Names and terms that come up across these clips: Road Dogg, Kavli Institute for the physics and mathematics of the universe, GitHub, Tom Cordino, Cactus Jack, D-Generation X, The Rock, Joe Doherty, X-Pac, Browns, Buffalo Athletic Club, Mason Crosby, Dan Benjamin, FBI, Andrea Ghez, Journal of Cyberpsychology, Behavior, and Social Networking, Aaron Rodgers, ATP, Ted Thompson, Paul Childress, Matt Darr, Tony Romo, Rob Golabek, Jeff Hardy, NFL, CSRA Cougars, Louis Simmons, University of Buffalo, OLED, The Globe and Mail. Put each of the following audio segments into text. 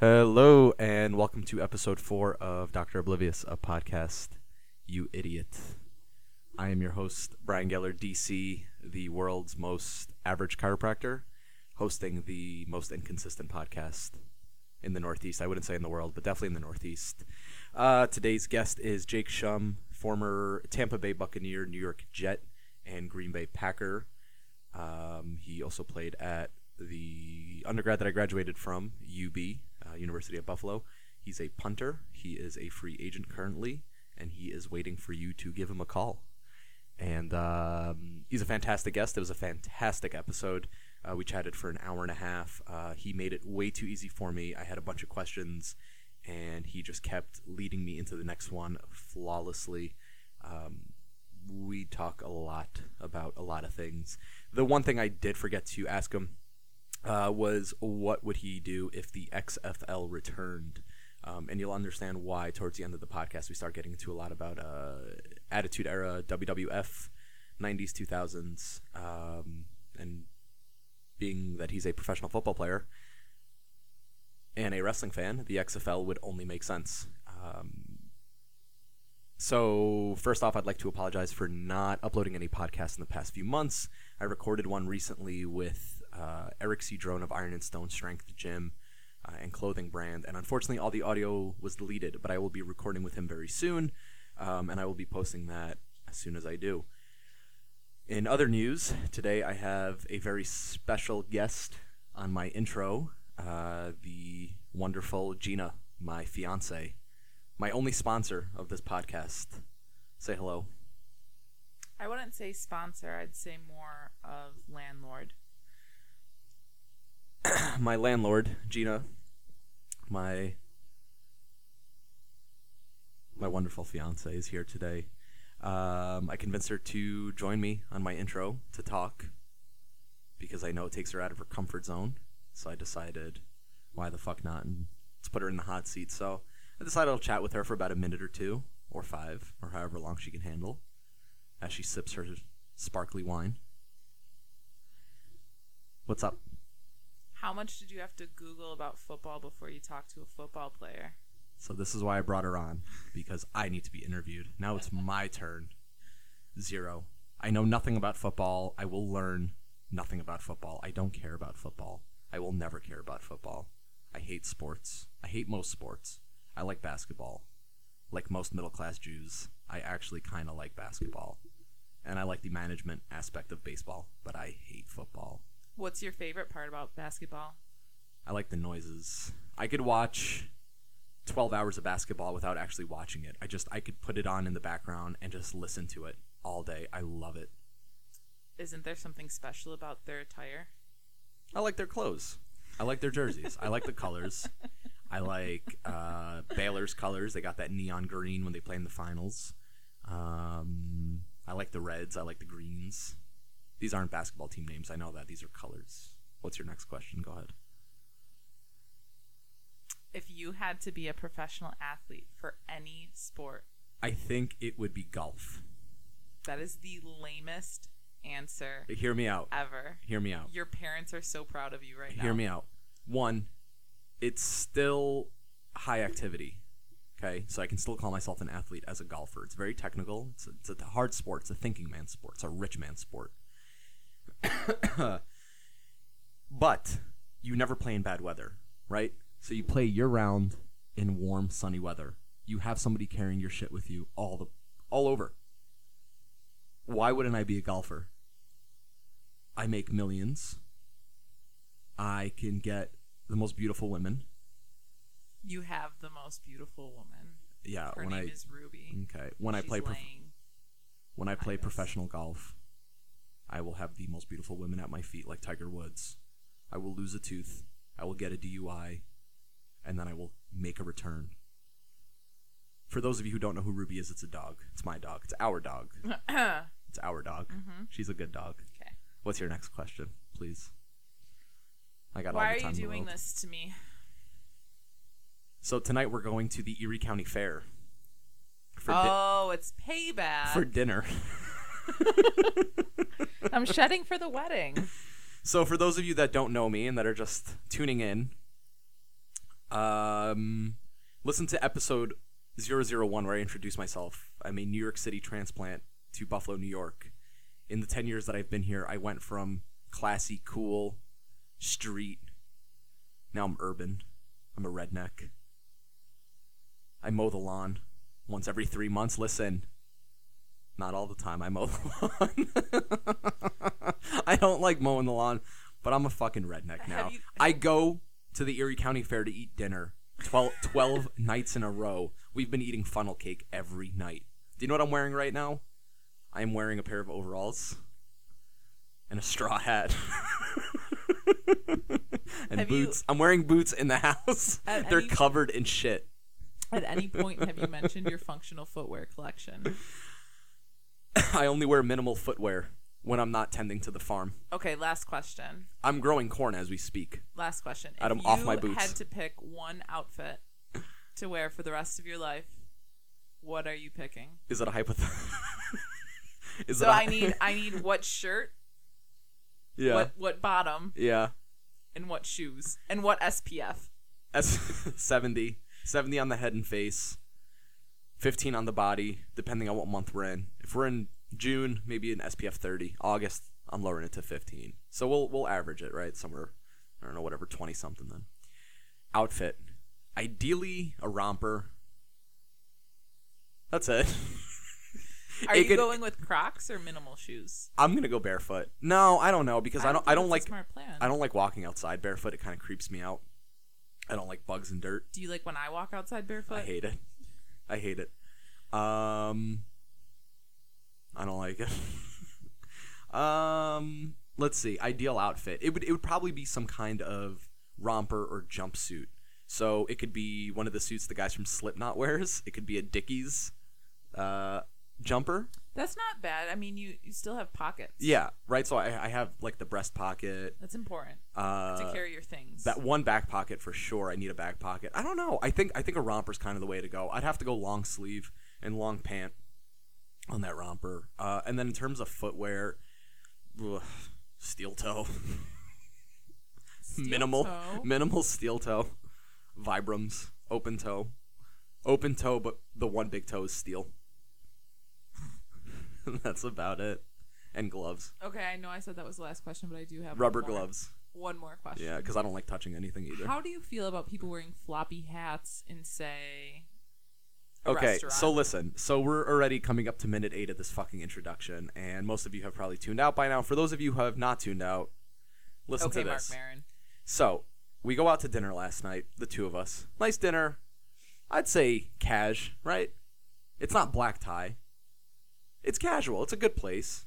Hello, and welcome to episode 4 of Dr. Oblivious, a podcast, you idiot. I am your host, Brian Geller, DC, the world's most average chiropractor, hosting the most inconsistent podcast in the Northeast. I wouldn't say in the world, but definitely in the Northeast. Today's guest is Jake Shum, former Tampa Bay Buccaneer, New York Jet, and Green Bay Packer. He also played at the undergrad that I graduated from, UB. University of Buffalo. He's a punter. He is a free agent currently, and he is waiting for you to give him a call. And he's a fantastic guest. It was a fantastic episode. We chatted for an hour and a half. He made it way too easy for me. I had a bunch of questions, and he just kept leading me into the next one flawlessly. We talk a lot about a lot of things. The one thing I did forget to ask him was what would he do if the XFL returned? And you'll understand why towards the end of the podcast we start getting into a lot about Attitude Era, WWF, 90s, 2000s, and being that he's a professional football player and a wrestling fan, the XFL would only make sense. So first off, I'd like to apologize for not uploading any podcasts in the past few months. I recorded one recently with Eric C. Drone of Iron and Stone Strength Gym and clothing brand, and unfortunately all the audio was deleted, but I will be recording with him very soon, and I will be posting that as soon as I do. In other news, today I have a very special guest on my intro, the wonderful Gina, my fiance, my only sponsor of this podcast. Say hello. I wouldn't say sponsor, I'd say more of landlord. My landlord, Gina, my wonderful fiance is here today. I convinced her to join me on my intro to talk because I know it takes her out of her comfort zone. So I decided, why the fuck not? And let's put her in the hot seat. So I decided I'll chat with her for about a minute or two or five or however long she can handle as she sips her sparkly wine. What's up? How much did you have to Google about football before you talked to a football player? So this is why I brought her on, because I need to be interviewed. Now it's my turn. Zero. I know nothing about football. I will learn nothing about football. I don't care about football. I will never care about football. I hate sports. I hate most sports. I like basketball. Like most middle-class Jews, I actually kind of like basketball. And I like the management aspect of baseball, but I hate football. What's your favorite part about basketball? I like the noises. I could watch 12 hours of basketball without actually watching it. I could put it on in the background and just listen to it all day. I love it. Isn't there something special about their attire? I like their clothes. I like their jerseys. I like the colors. I like Baylor's colors. They got that neon green when they play in the finals. I like the reds. I like the greens. These aren't basketball team names. I know that. These are colors. What's your next question? Go ahead. If you had to be a professional athlete for any sport, I think it would be golf. That is the lamest answer. Hear me out. Ever. Hear me out. Your parents are so proud of you right now. Hear me out. One, it's still high activity. Okay, so I can still call myself an athlete as a golfer. It's very technical. It's a hard sport. It's a thinking man's sport. It's a rich man's sport. But you never play in bad weather, right? So you play year-round in warm, sunny weather. You have somebody carrying your shit with you all over. Why wouldn't I be a golfer? I make millions. I can get the most beautiful women. You have the most beautiful woman. Yeah, her name is Ruby. Okay, when I play professional golf, I will have the most beautiful women at my feet like Tiger Woods. I will lose a tooth. I will get a DUI. And then I will make a return. For those of you who don't know who Ruby is, it's a dog. It's my dog. It's our dog. It's our dog. Mm-hmm. She's a good dog. Okay. What's your next question, please? Why are you doing this to me? So tonight we're going to the Erie County Fair. It's payback. For dinner. I'm shedding for the wedding. So for those of you that don't know me and that are just tuning in, Listen to episode 001 where I introduce myself. I'm a New York City transplant to Buffalo, New York. In the 10 years that I've been here, I went from classy, cool, street. Now I'm urban. I'm a redneck. I mow the lawn once every 3 months. Listen, not all the time. I mow the lawn. I don't like mowing the lawn, but I'm a fucking redneck now. I go to the Erie County Fair to eat dinner 12 nights in a row. We've been eating funnel cake every night. Do you know what I'm wearing right now? I am wearing a pair of overalls and a straw hat. And boots. I'm wearing boots in the house. They're covered in shit. At any point, have you mentioned your functional footwear collection? I only wear minimal footwear when I'm not tending to the farm. Okay, last question. I'm growing corn as we speak. Last question. I'm off my boots. If you had to pick one outfit to wear for the rest of your life, what are you picking? Is it a hypothetical? I need what shirt? Yeah. What bottom? Yeah. And what shoes? And what SPF? 70. 70 on the head and face. 15 on the body, depending on what month we're in. If we're in June, maybe an SPF 30. August, I'm lowering it to 15. So we'll average it, right? Somewhere, I don't know, whatever, 20-something then. Outfit. Ideally, a romper. That's it. Are you going with Crocs or minimal shoes? I'm gonna go barefoot. No, I don't know because I don't like. A smart plan. I don't like walking outside barefoot. It kind of creeps me out. I don't like bugs and dirt. Do you like when I walk outside barefoot? I hate it. I don't like it. Let's see. Ideal outfit. It would probably be some kind of romper or jumpsuit. So it could be one of the suits the guys from Slipknot wears. It could be a Dickies. Jumper. That's not bad. I mean, you still have pockets. Yeah, right. So I have like the breast pocket. That's important to carry your things. That one back pocket for sure. I need a back pocket. I don't know. I think a romper's kind of the way to go. I'd have to go long sleeve and long pant on that romper. And then in terms of footwear, steel toe. Minimal steel toe. Vibrams. Open toe, but the one big toe is steel. That's about it. And gloves. Okay, I know I said that was the last question, but I do have gloves. One more question. Yeah, because I don't like touching anything either. How do you feel about people wearing floppy hats in, say, a restaurant? So listen. So we're already coming up to minute 8 of this fucking introduction, and most of you have probably tuned out by now. For those of you who have not tuned out, listen to this. Mark Maron. So we go out to dinner last night, the two of us. Nice dinner. I'd say cash, right? It's not black tie. It's casual. It's a good place.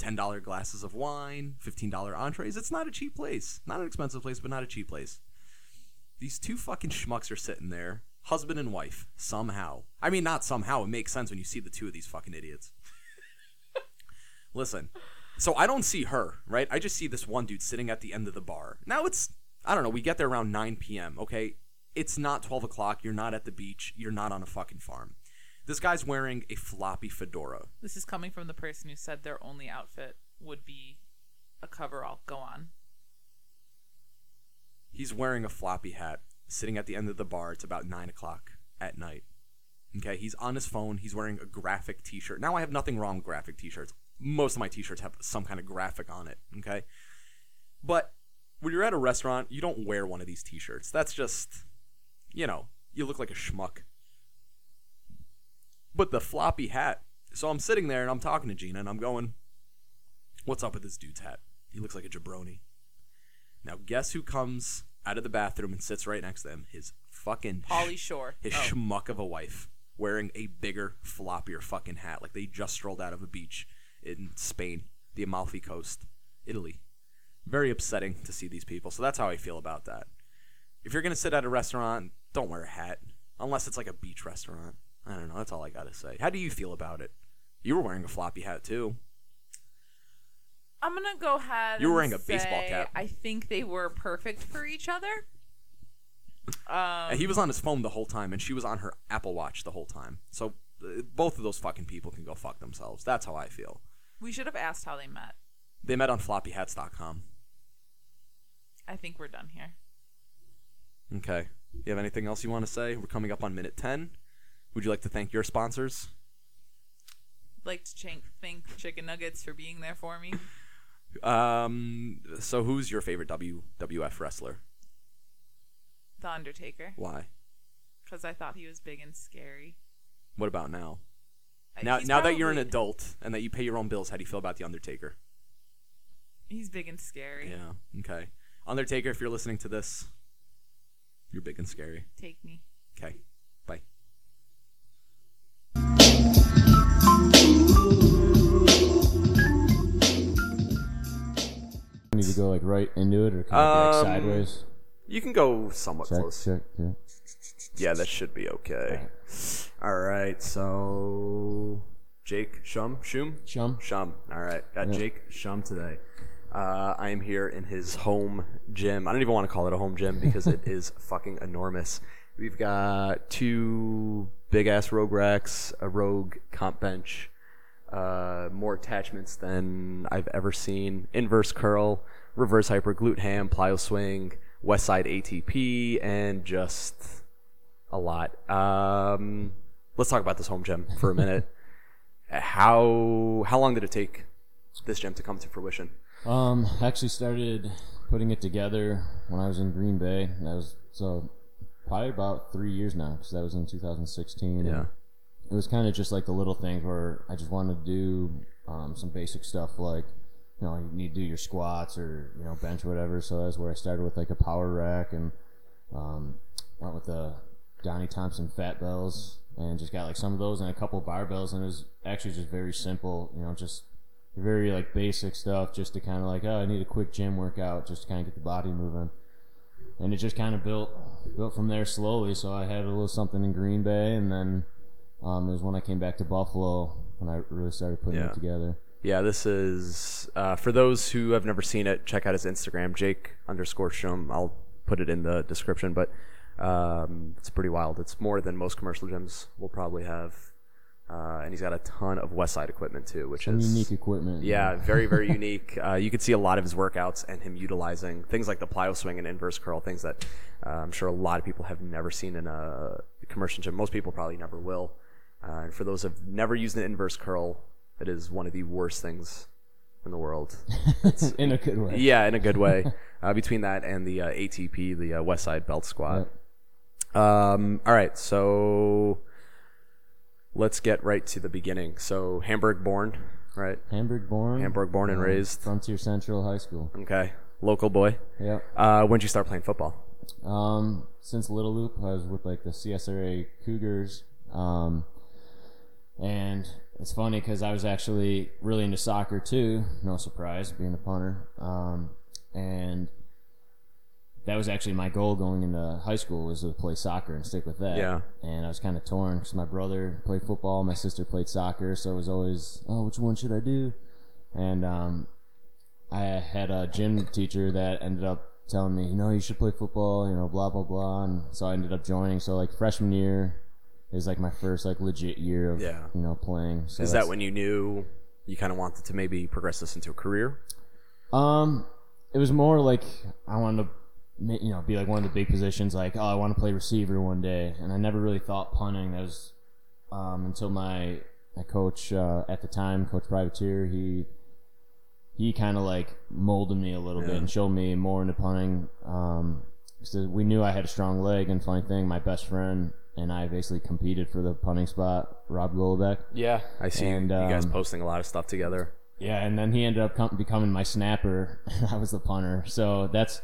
$10 glasses of wine, $15 entrees. It's not a cheap place. Not an expensive place, but not a cheap place. These two fucking schmucks are sitting there, husband and wife, somehow. I mean, not somehow. It makes sense when you see the two of these fucking idiots. Listen, so I don't see her, right? I just see this one dude sitting at the end of the bar. Now it's, I don't know, we get there around 9 p.m., okay? It's not 12 o'clock. You're not at the beach. You're not on a fucking farm. This guy's wearing a floppy fedora. This is coming from the person who said their only outfit would be a coverall. Go on. He's wearing a floppy hat, sitting at the end of the bar. It's about 9 o'clock at night. Okay, he's on his phone. He's wearing a graphic T-shirt. Now I have nothing wrong with graphic T-shirts. Most of my T-shirts have some kind of graphic on it, okay? But when you're at a restaurant, you don't wear one of these T-shirts. That's just, you know, you look like a schmuck. But the floppy hat. So I'm sitting there and I'm talking to Gina and I'm going, what's up with this dude's hat? He looks like a jabroni. Now guess who comes out of the bathroom and sits right next to him? His fucking Pauly Shore. His schmuck of a wife wearing a bigger, floppier fucking hat. Like they just strolled out of a beach in Spain, the Amalfi Coast, Italy. Very upsetting to see these people. So that's how I feel about that. If you're going to sit at a restaurant, don't wear a hat. Unless it's like a beach restaurant. I don't know. That's all I got to say. How do you feel about it? You were wearing a floppy hat, too. I'm going to go ahead and say baseball cap. I think they were perfect for each other. And he was on his phone the whole time, and she was on her Apple Watch the whole time. So both of those fucking people can go fuck themselves. That's how I feel. We should have asked how they met. They met on floppyhats.com. I think we're done here. Okay. You have anything else you want to say? We're coming up on minute 10. Would you like to thank your sponsors? I'd like to thank Chicken Nuggets for being there for me. So who's your favorite WWF wrestler? The Undertaker. Why? Because I thought he was big and scary. What about now? Now that you're an adult and that you pay your own bills, how do you feel about The Undertaker? He's big and scary. Yeah, okay. Undertaker, if you're listening to this, you're big and scary. Take me. Okay, bye. Need to go like right into it or kind of like sideways? You can go somewhat close. Check, yeah. Yeah, that should be okay. All right, so Jake Shum. All right, got Jake Shum today. I am here in his home gym. I don't even want to call it a home gym because it is fucking enormous. We've got two big-ass Rogue racks, a Rogue comp bench, more attachments than I've ever seen, inverse curl, reverse hyper, glute ham, plyo swing, west side ATP, and just... a lot. Let's talk about this home gym for a minute. How long did it take this gym to come to fruition? I actually started putting it together when I was in Green Bay. And that was probably about 3 years now, because that was in 2016. Yeah. It was kind of just like the little things where I just wanted to do some basic stuff like, you know, you need to do your squats or, you know, bench or whatever. So that's where I started with like a power rack and went with the Donnie Thompson fat bells and just got like some of those and a couple barbells, and it was actually just very simple, you know, just very like basic stuff just to kind of like, oh, I need a quick gym workout just to kind of get the body moving. And it just kind of built from there slowly. So I had a little something in Green Bay, and then it was when I came back to Buffalo when I really started putting it together. Yeah, this is for those who have never seen it, check out his Instagram, Jake_Shum. I'll put it in the description, but it's pretty wild. It's more than most commercial gyms will probably have, and he's got a ton of West Side equipment too, which is unique equipment. Yeah, very, very unique. You could see a lot of his workouts and him utilizing things like the plyo swing and inverse curl, things that I'm sure a lot of people have never seen in a commercial gym. Most people probably never will. And for those who have never used an inverse curl, it is one of the worst things in the world. In a good way. Yeah, in a good way. Between that and the ATP, the West Side belt squat. Yep. All right, so let's get right to the beginning. So Hamburg born and raised. Frontier Central High School. Okay, local boy. Yeah. When did you start playing football? Since Little Loop, I was with like the CSRA Cougars, and it's funny because I was actually really into soccer too. No surprise, being a punter, and that was actually my goal going into high school, was to play soccer and stick with that. Yeah. And I was kind of torn because my brother played football, my sister played soccer, so it was always, oh, which one should I do? And I had a gym teacher that ended up telling me, you know, you should play football, you know, blah, blah, blah. And so I ended up joining. So, like, freshman year is, like, my first, like, legit year of, you know, playing. So is that when you knew you kind of wanted to maybe progress this into a career? It was more like I wanted to, you know, be like one of the big positions, like, oh, I want to play receiver one day. And I never really thought punting. That was until my coach at the time, Coach Privateer, he kind of like molded me a little bit and showed me more into punting. So we knew I had a strong leg, and funny thing, my best friend and I basically competed for the punting spot, Rob Golabek. Yeah, I see, and you guys posting a lot of stuff together. Yeah, and then he ended up becoming my snapper, and I was the punter. So that's...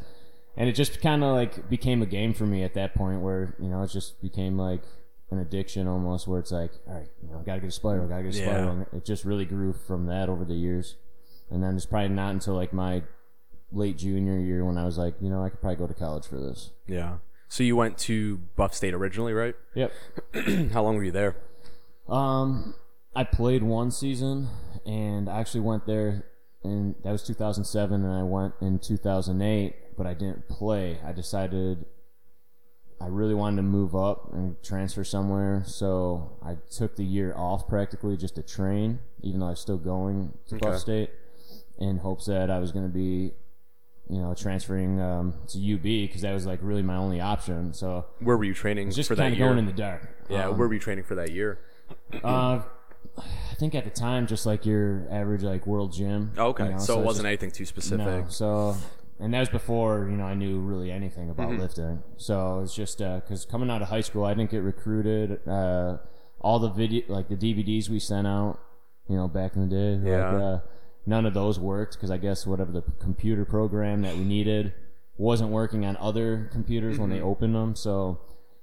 And it just kind of like became a game for me at that point, where, you know, it just became like an addiction almost, where it's like, all right, you know, I gotta get a spiral. And it just really grew from that over the years. And then it's probably not until like my late junior year when I was like, you know, I could probably go to college for this. Yeah. So you went to Buff State originally, right? Yep. How long were you there? I played one season, and I actually went there, and that was 2007, and I went in 2008. But I didn't play. I decided I really wanted to move up and transfer somewhere, so I took the year off practically just to train, even though I was still going to Buff State, in hopes that I was going to be you know, transferring to UB because that was like really my only option. So where were you training for that year? Just kind of going in the dark. Yeah, where were you training for that year? I think at the time, just like your average like World Gym. Oh, okay, you know, so it wasn't anything too specific. No, so and that was before, you know, I knew really anything about lifting. So it's just because coming out of high school, I didn't get recruited. All the video, like the DVDs we sent out, you know, back in the day. Yeah. Like, none of those worked because I guess whatever the computer program that we needed wasn't working on other computers when they opened them. So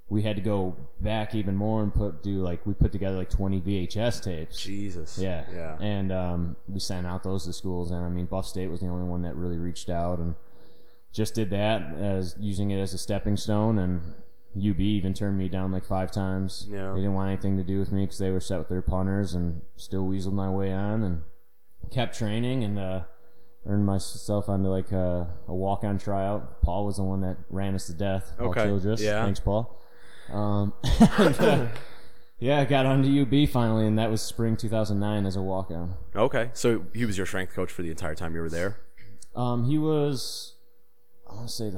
we had to go back even more and put together like 20 VHS tapes. Jesus. Yeah. And we sent out those to schools, and I mean Buff State was the only one that really reached out and just did that as using it as a stepping stone. And UB even turned me down like 5 times. Yeah. They didn't want anything to do with me because they were set with their punters, and still weaseled my way on and kept training and earned myself onto like a walk-on tryout. Paul was the one that ran us to death. Okay. Paul Childress. Yeah. Thanks, Paul. Yeah, I got onto UB finally, and that was spring 2009 as a walk-on. Okay, so he was your strength coach for the entire time you were there? He was, I want to say,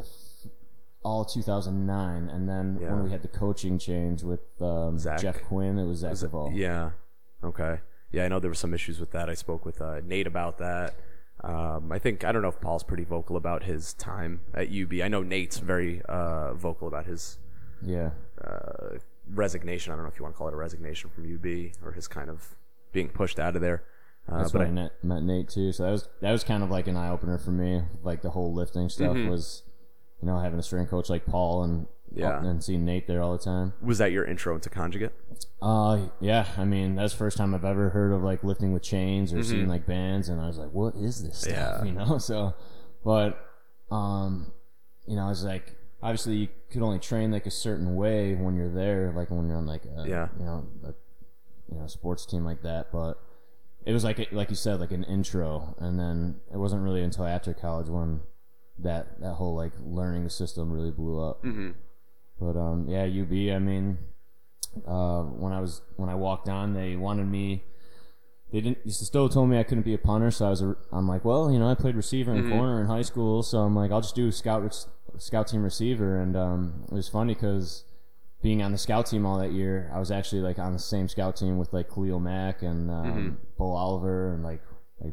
all 2009, and then when we had the coaching change with Jeff Quinn, it was Zach Duvall. Yeah, okay. Yeah, I know there were some issues with that. I spoke with Nate about that. I don't know if Paul's pretty vocal about his time at UB. I know Nate's very vocal about his... Yeah. Resignation. I don't know if you want to call it a resignation from UB or his kind of being pushed out of there. That's but when I met Nate too. So that was kind of like an eye opener for me. Like the whole lifting stuff was, you know, having a strength coach like Paul and seeing Nate there all the time. Was that your intro into Conjugate? Yeah. I mean, that's the first time I've ever heard of like lifting with chains or seeing like bands, and I was like, what is this stuff? Yeah. You know. So, but you know, I was like. Obviously, you could only train like a certain way when you're there, like when you're on like a sports team like that. But it was like you said, like an intro, and then it wasn't really until after college when that whole like learning system really blew up. Mm-hmm. But UB. I mean, when I walked on, they wanted me. They still told me I couldn't be a punter, so I'm like, well, you know, I played receiver and corner in high school, so I'm like, I'll just do scout team receiver. And it was funny because being on the scout team all that year, I was actually like on the same scout team with like Khalil Mack and Bo Oliver, and like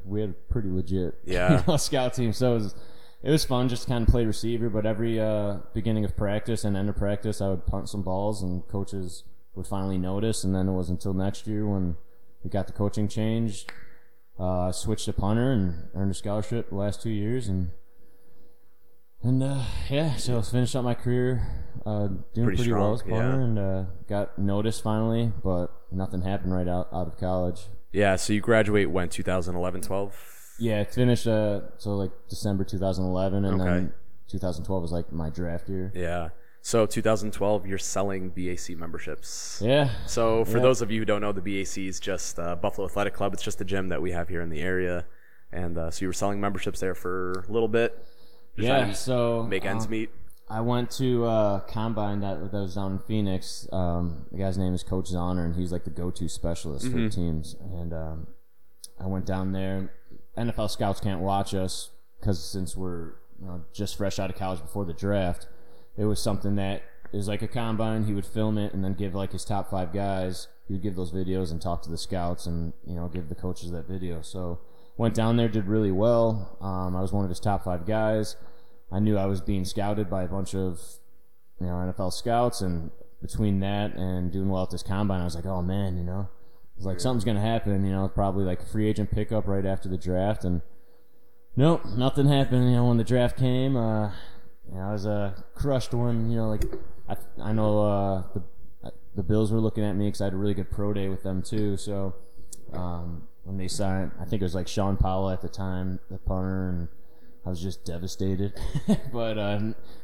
we had a pretty legit scout team. So it was fun just to kind of play receiver. But every beginning of practice and end of practice, I would punt some balls, and coaches would finally notice. And then it was until next year when we got the coaching change, switched to punter, and earned a scholarship the last 2 years. So I finished up my career doing pretty strong, well as partner, and got noticed finally, but nothing happened right out of college. Yeah, so you graduate when, 2011, 12? Yeah, I finished like December 2011, and then 2012 was like my draft year. Yeah, so 2012, you're selling BAC memberships. Yeah. So for those of you who don't know, the BAC is just Buffalo Athletic Club. It's just a gym that we have here in the area, and so you were selling memberships there for a little bit. Yeah, so make ends meet. I went to combine that was down in Phoenix. The guy's name is Coach Zahner, and he's like the go-to specialist for teams. And I went down there. NFL scouts can't watch us because since we're just fresh out of college before the draft, it was something that is like a combine. He would film it and then give like his top 5 guys. He would give those videos and talk to the scouts and give the coaches that video. So. Went down there, did really well. I was one of his top 5 guys. I knew I was being scouted by a bunch of NFL scouts, and between that and doing well at this combine, I was like, oh man, it's like something's gonna happen, probably like a free agent pickup right after the draft. And nope, nothing happened. When the draft came, I was crushed when I know the Bills were looking at me because I had a really good pro day with them too. So. When they signed, I think it was like Sean Powell at the time, the punter, and I was just devastated. But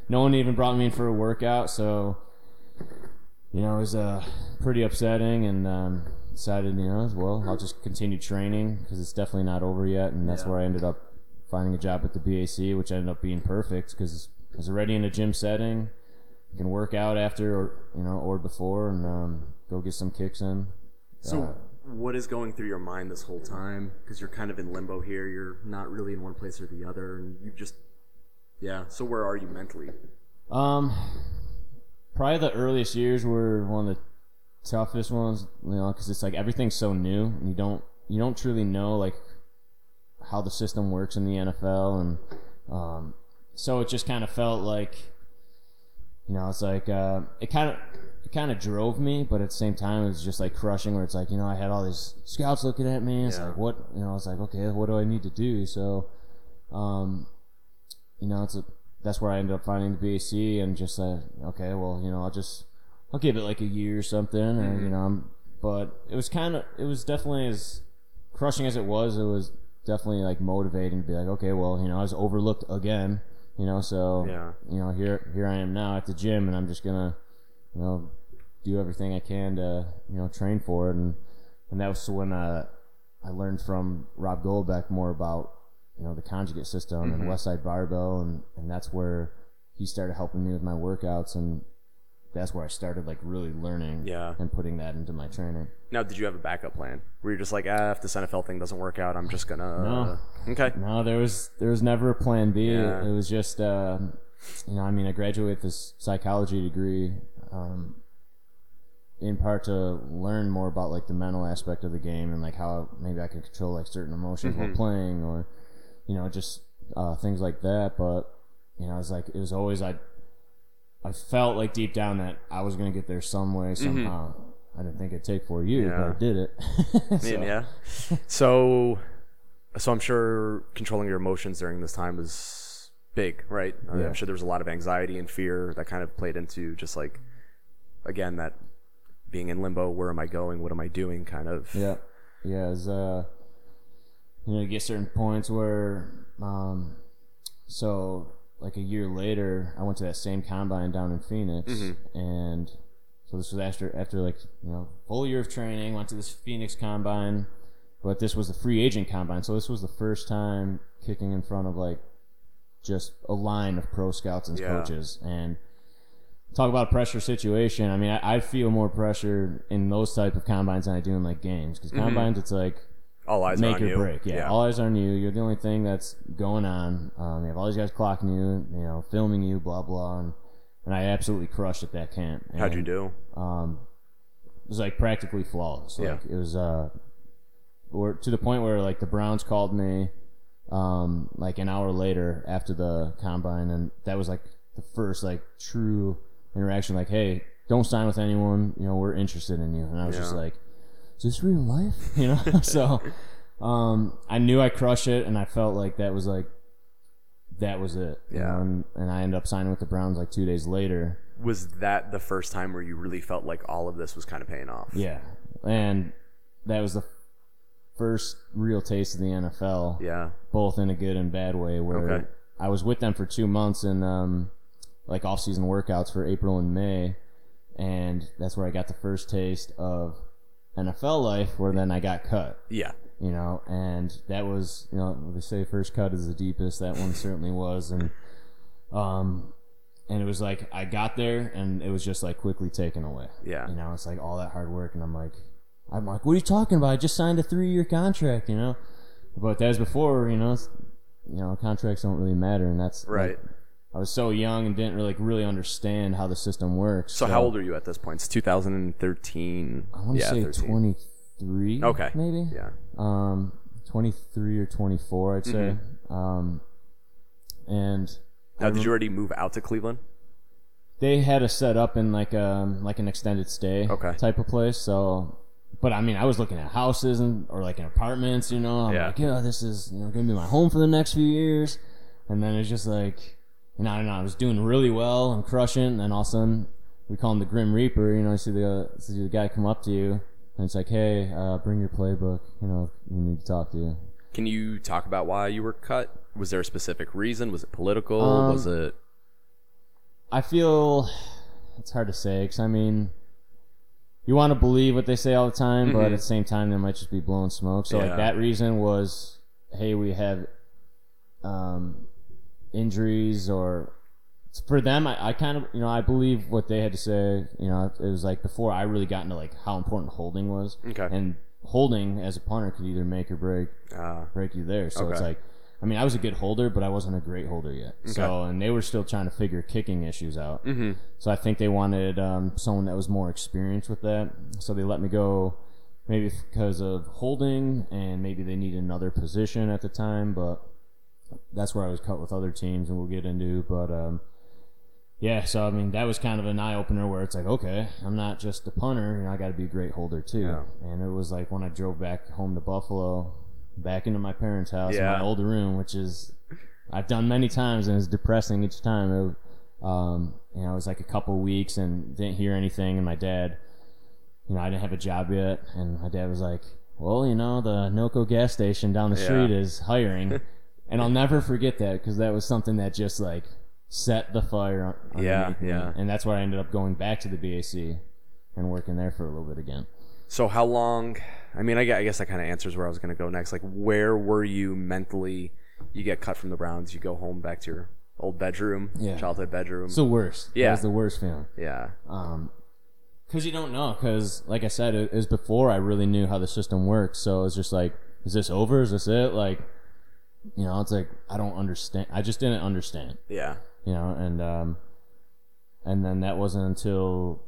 no one even brought me in for a workout, so it was pretty upsetting. And decided, I'll just continue training because it's definitely not over yet. And that's where I ended up finding a job at the BAC, which ended up being perfect because I was already in a gym setting. You can work out after, or or before, and go get some kicks in. So. What is going through your mind this whole time? Because you're kind of in limbo here. You're not really in one place or the other, and you've just Yeah. So where are you mentally? Probably the earliest years were one of the toughest ones, you know, because it's like everything's so new, and you don't truly know like how the system works in the NFL, and so it just kind of felt like, you know, it's like it kind of drove me, but at the same time it was just like crushing, where it's like, you know, I had all these scouts looking at me. It's like, what, you know, it's like, okay, what do I need to do? So, you know, that's where I ended up finding the BAC, and just said, okay, well, you know, I'll give it like a year or something, or you know, but it was definitely, as crushing as it was definitely like motivating to be like, okay, well, you know, I was overlooked again, you know, so you know, here I am now at the gym, and I'm just gonna, you know, do everything I can to, you know, train for it, and that was when I learned from Rob Golabek more about, you know, the conjugate system and Westside Barbell, and that's where he started helping me with my workouts, and that's where I started like really learning and putting that into my training. Now, did you have a backup plan? Were you just like, if this NFL thing doesn't work out, I'm just gonna... No. Okay. No, there was never a plan B. Yeah. It was just, you know, I mean, I graduated with this psychology degree, in part to learn more about like the mental aspect of the game, and like how maybe I could control like certain emotions while playing, or, you know, just things like that. But, you know, it's like, it was always, I felt like deep down that I was going to get there some way, somehow. I didn't think it'd take 4 years, but I did it. So. So I'm sure controlling your emotions during this time was big, right? Yeah. I mean, I'm sure there was a lot of anxiety and fear that kind of played into just like, again, that being in limbo, where am I going, what am I doing, kind of. Yeah. Yeah, it was, you know, you get certain points where, so... like a year later, I went to that same combine down in Phoenix, and so this was after like, you know, full year of training, went to this Phoenix combine, but this was the free agent combine, so this was the first time kicking in front of like just a line of pro scouts and coaches, and talk about a pressure situation. I mean, I feel more pressure in those type of combines than I do in like games, because combines, it's like, all eyes make are on you. Break. Yeah, all eyes are on you. You're the only thing that's going on. You have all these guys clocking you, you know, filming you, blah, blah. And I absolutely crushed at that camp. And, how'd you do? It was, like, practically flawless. Like, it was to the point where, like, the Browns called me, like, an hour later after the combine. And that was, like, the first, like, true interaction. Like, hey, don't sign with anyone. You know, we're interested in you. And I was just like, is this real life? You know? So I knew I crushed it, and I felt like that was it. Yeah. And I ended up signing with the Browns like 2 days later. Was that the first time where you really felt like all of this was kind of paying off? Yeah. And that was the first real taste of the NFL. Yeah. Both in a good and bad way, where I was with them for 2 months in like off-season workouts for April and May, and that's where I got the first taste of NFL life, where then I got cut. Yeah. You know, and that was, you know, they say first cut is the deepest. That one certainly was. And it was like, I got there, and it was just like quickly taken away. Yeah. You know, it's like all that hard work, and I'm like, what are you talking about? I just signed a 3-year contract, you know? But that was before, you know, contracts don't really matter, and that's right. Like, I was so young and didn't really understand how the system works. So how old are you at this point? It's 2013. I want to say 13. 23. Okay. Maybe. Yeah. 23 or 24, I'd say. And now, did you already move out to Cleveland? They had us set up in like an extended stay type of place. So, but I mean, I was looking at houses or like in apartments. You know, I'm like, yeah, this is, you know, gonna be my home for the next few years. And then it's just like, No, I was doing really well, I'm crushing, and then all of a sudden, we call him the Grim Reaper. You know, I see the guy come up to you, and it's like, hey, bring your playbook, you know, we need to talk to you. Can you talk about why you were cut? Was there a specific reason? Was it political? Was it... I feel it's hard to say, because, I mean, you want to believe what they say all the time, but at the same time, they might just be blowing smoke. So, like, that reason was, hey, we have... injuries, or for them, I kind of, you know, I believe what they had to say. You know, it was like before I really got into like how important holding was, and holding as a punter could either make or break you there. So it's like I mean, I was a good holder, but I wasn't a great holder yet. Okay. So, and they were still trying to figure kicking issues out. Mm-hmm. So I think they wanted someone that was more experienced with that. So they let me go maybe because of holding, and maybe they needed another position at the time. But that's where I was cut with other teams, and we'll get into. But, yeah, so, I mean, that was kind of an eye-opener where it's like, okay, I'm not just a punter. You know, I got to be a great holder, too. Yeah. And it was like when I drove back home to Buffalo, back into my parents' house in my older room, which is I've done many times, and it's depressing each time. You know, it was like a couple weeks and didn't hear anything, and my dad, you know, I didn't have a job yet, and my dad was like, well, you know, the NOCO gas station down the street is hiring. And I'll never forget that, because that was something that just like set the fire on me. And that's why I ended up going back to the BAC and working there for a little bit again. So how long, I mean, I guess that kind of answers where I was going to go next. Like, where were you mentally? You get cut from the Browns, you go home back to your old bedroom, childhood bedroom. It's the worst. Yeah. It was the worst feeling. Yeah. Because you don't know. Because, like I said, it was before I really knew how the system worked. So it's just like, is this over? Is this it? Like, you know, it's like, I don't understand. I just didn't understand. Yeah. You know, and then that wasn't until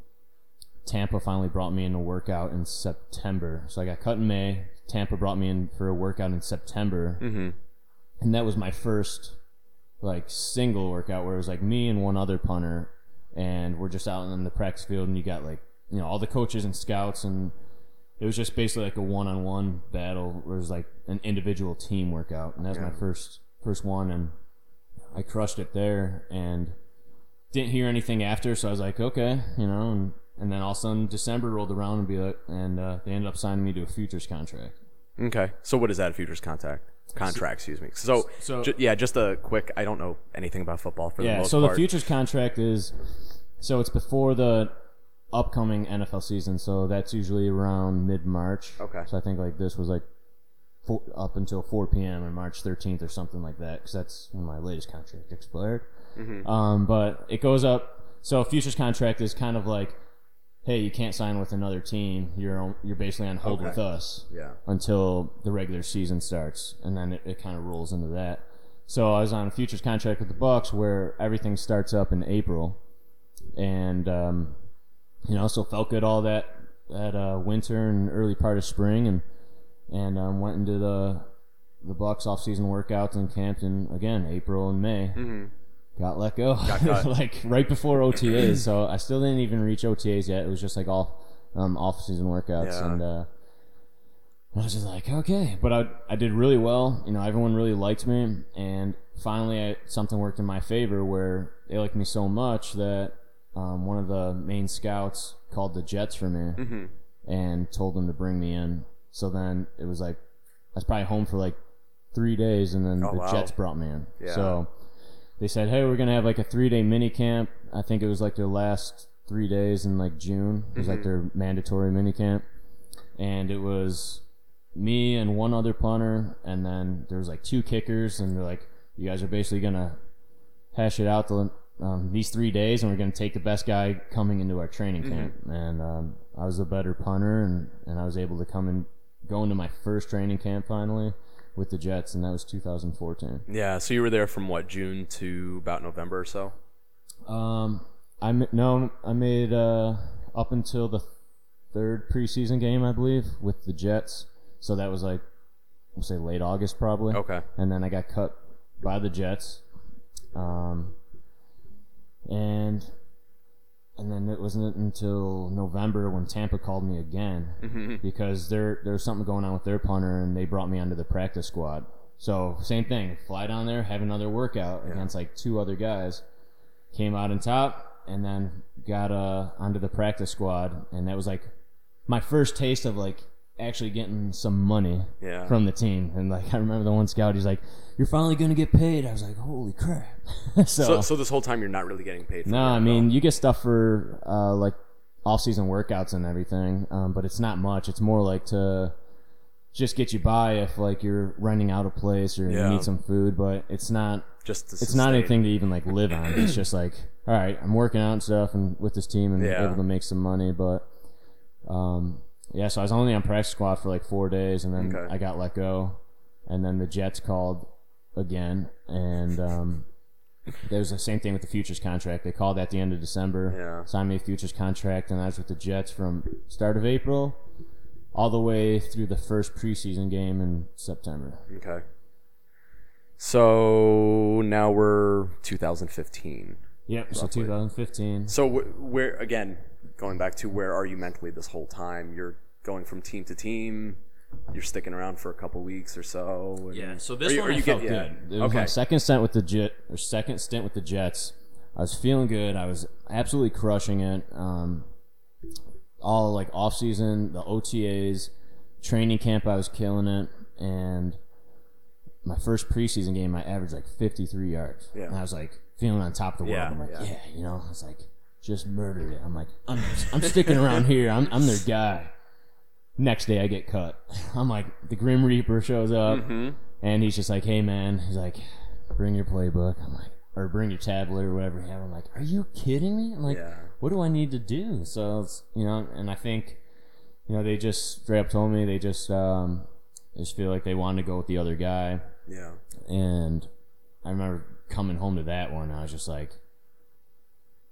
Tampa finally brought me in a workout in September. So I got cut in May. Tampa brought me in for a workout in September. Mm-hmm. And that was my first, like, single workout where it was, like, me and one other punter. And we're just out in the practice field, and you got, like, you know, all the coaches and scouts. And it was just basically, like, a one-on-one battle where it was, like, an individual team workout. And that was my first one. And I crushed it there and didn't hear anything after. So I was like, okay, you know, and then all of a sudden December rolled around and they ended up signing me to a futures contract. Okay. So what is that, a futures contract? Excuse me. So, just a quick, I don't know anything about football for the most part. Yeah, so the futures contract is, so it's before the upcoming NFL season. So that's usually around mid-March. Okay. So I think like this was like up until 4 p.m. on March 13th or something like that, because that's when my latest contract expired. Mm-hmm. But it goes up. So a futures contract is kind of like, hey, you can't sign with another team. You're basically on hold with us until the regular season starts, and then it kind of rolls into that. So I was on a futures contract with the Bucks where everything starts up in April, and you know, so felt good all that winter and early part of spring, and went into the Bucks off-season workouts and camped in again April and May. Mm-hmm. Got let go, like right before OTAs. So I still didn't even reach OTAs yet. It was just like all off-season workouts, and I was just like, okay. But I did really well. You know, everyone really liked me, and finally something worked in my favor where they liked me so much that one of the main scouts called the Jets for me and told them to bring me in. So then it was like I was probably home for like 3 days, and then Jets brought me in. Yeah. So they said, hey, we're going to have like a 3-day mini camp. I think it was like their last 3 days in like June. It was like their mandatory mini camp. And it was me and one other punter. And then there was like 2 kickers. And they're like, you guys are basically going to hash it out these 3 days. And we're going to take the best guy coming into our training camp. And I was a better punter. And I was able to come and go into my first training camp finally with the Jets, and that was 2014. Yeah, so you were there from what, June to about November or so? I made up until the third preseason game, I believe, with the Jets. So that was like, I'll say late August probably. Okay. And then I got cut by the Jets. And then it wasn't until November when Tampa called me again because there was something going on with their punter, and they brought me onto the practice squad. So same thing, fly down there, have another workout against like 2 other guys, came out on top, and then got onto the practice squad, and that was like my first taste of like actually getting some money from the team. And like I remember the one scout, he's like, "You're finally gonna get paid." I was like, "Holy crap!" so this whole time you're not really getting paid. No, I mean you get stuff for like off-season workouts and everything, but it's not much. It's more like to just get you by if like you're renting out a place or you need some food, but it's not just not anything to even like live on. It's just like, all right, I'm working out and stuff and with this team and able to make some money, but. Yeah, so I was only on practice squad for like 4 days, and then I got let go. And then the Jets called again, and there was the same thing with the futures contract. They called at the end of December, signed me a futures contract, and I was with the Jets from start of April all the way through the first preseason game in September. Okay. So now we're 2015. Yep, so 2015. So where, again, going back to where are you mentally this whole time? You're going from team to team. You're sticking around for a couple weeks or so. And yeah, so this one felt good. Yeah. It was my second stint with the Jets. I was feeling good. I was absolutely crushing it. All like off season, the OTAs, training camp, I was killing it. And my first preseason game, I averaged like 53 yards. Yeah. And I was like feeling on top of the world. Yeah, I'm like, I was like, just murdered it. I'm like, I'm sticking around here. I'm their guy. Next day, I get cut. I'm like, the Grim Reaper shows up, and he's just like, hey, man. He's like, bring your playbook. I'm like, or bring your tablet or whatever you have. I'm like, are you kidding me? I'm like, what do I need to do? So, and I think, they just straight up told me they just feel like they wanted to go with the other guy. Yeah. And I remember coming home to that one. I was just like,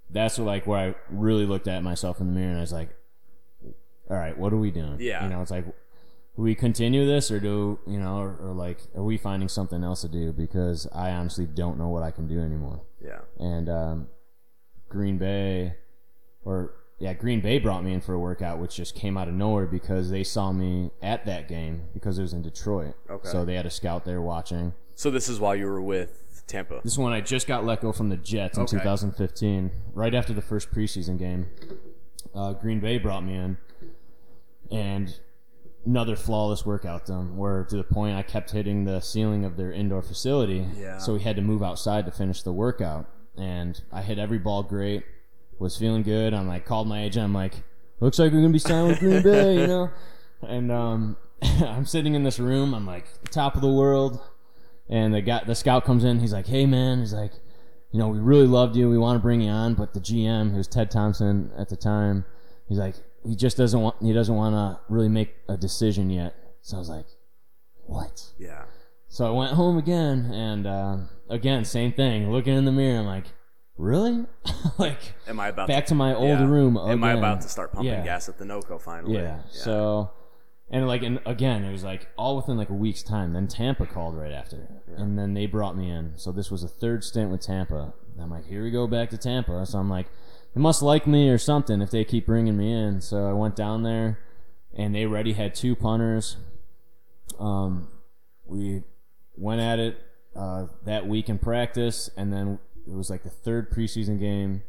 that's where I really looked at myself in the mirror, and I was like, all right, what are we doing? Yeah. It's like, do we continue this or are we finding something else to do? Because I honestly don't know what I can do anymore. Yeah. And Green Bay brought me in for a workout, which just came out of nowhere because they saw me at that game because it was in Detroit. Okay. So they had a scout there watching. So this is while you were with Tampa. This one I just got let go from the Jets in 2015, right after the first preseason game. Green Bay brought me in. And another flawless workout done where to the point I kept hitting the ceiling of their indoor facility. Yeah. So we had to move outside to finish the workout. And I hit every ball great, was feeling good. I'm like, called my agent. I'm like, looks like we're going to be signing with Green Bay, And I'm sitting in this room. I'm like, top of the world. And the scout comes in. He's like, hey, man. He's like, we really loved you. We want to bring you on. But the GM, who's Ted Thompson at the time, he's like, he just doesn't want to really make a decision yet. So I was like, what? Yeah. So I went home again, and again, same thing. Looking in the mirror, I'm like, really? Like, am I about back to my old room again? Am I about to start pumping gas at the NOCO finally? Yeah. So, and like, and again, it was like all within like a week's time. Then Tampa called right after, and then they brought me in. So this was a third stint with Tampa. And I'm like, here we go back to Tampa. So I'm like, they must like me or something if they keep bringing me in. So I went down there, and they already had two punters. We went at it that week in practice, and then it was like the third preseason game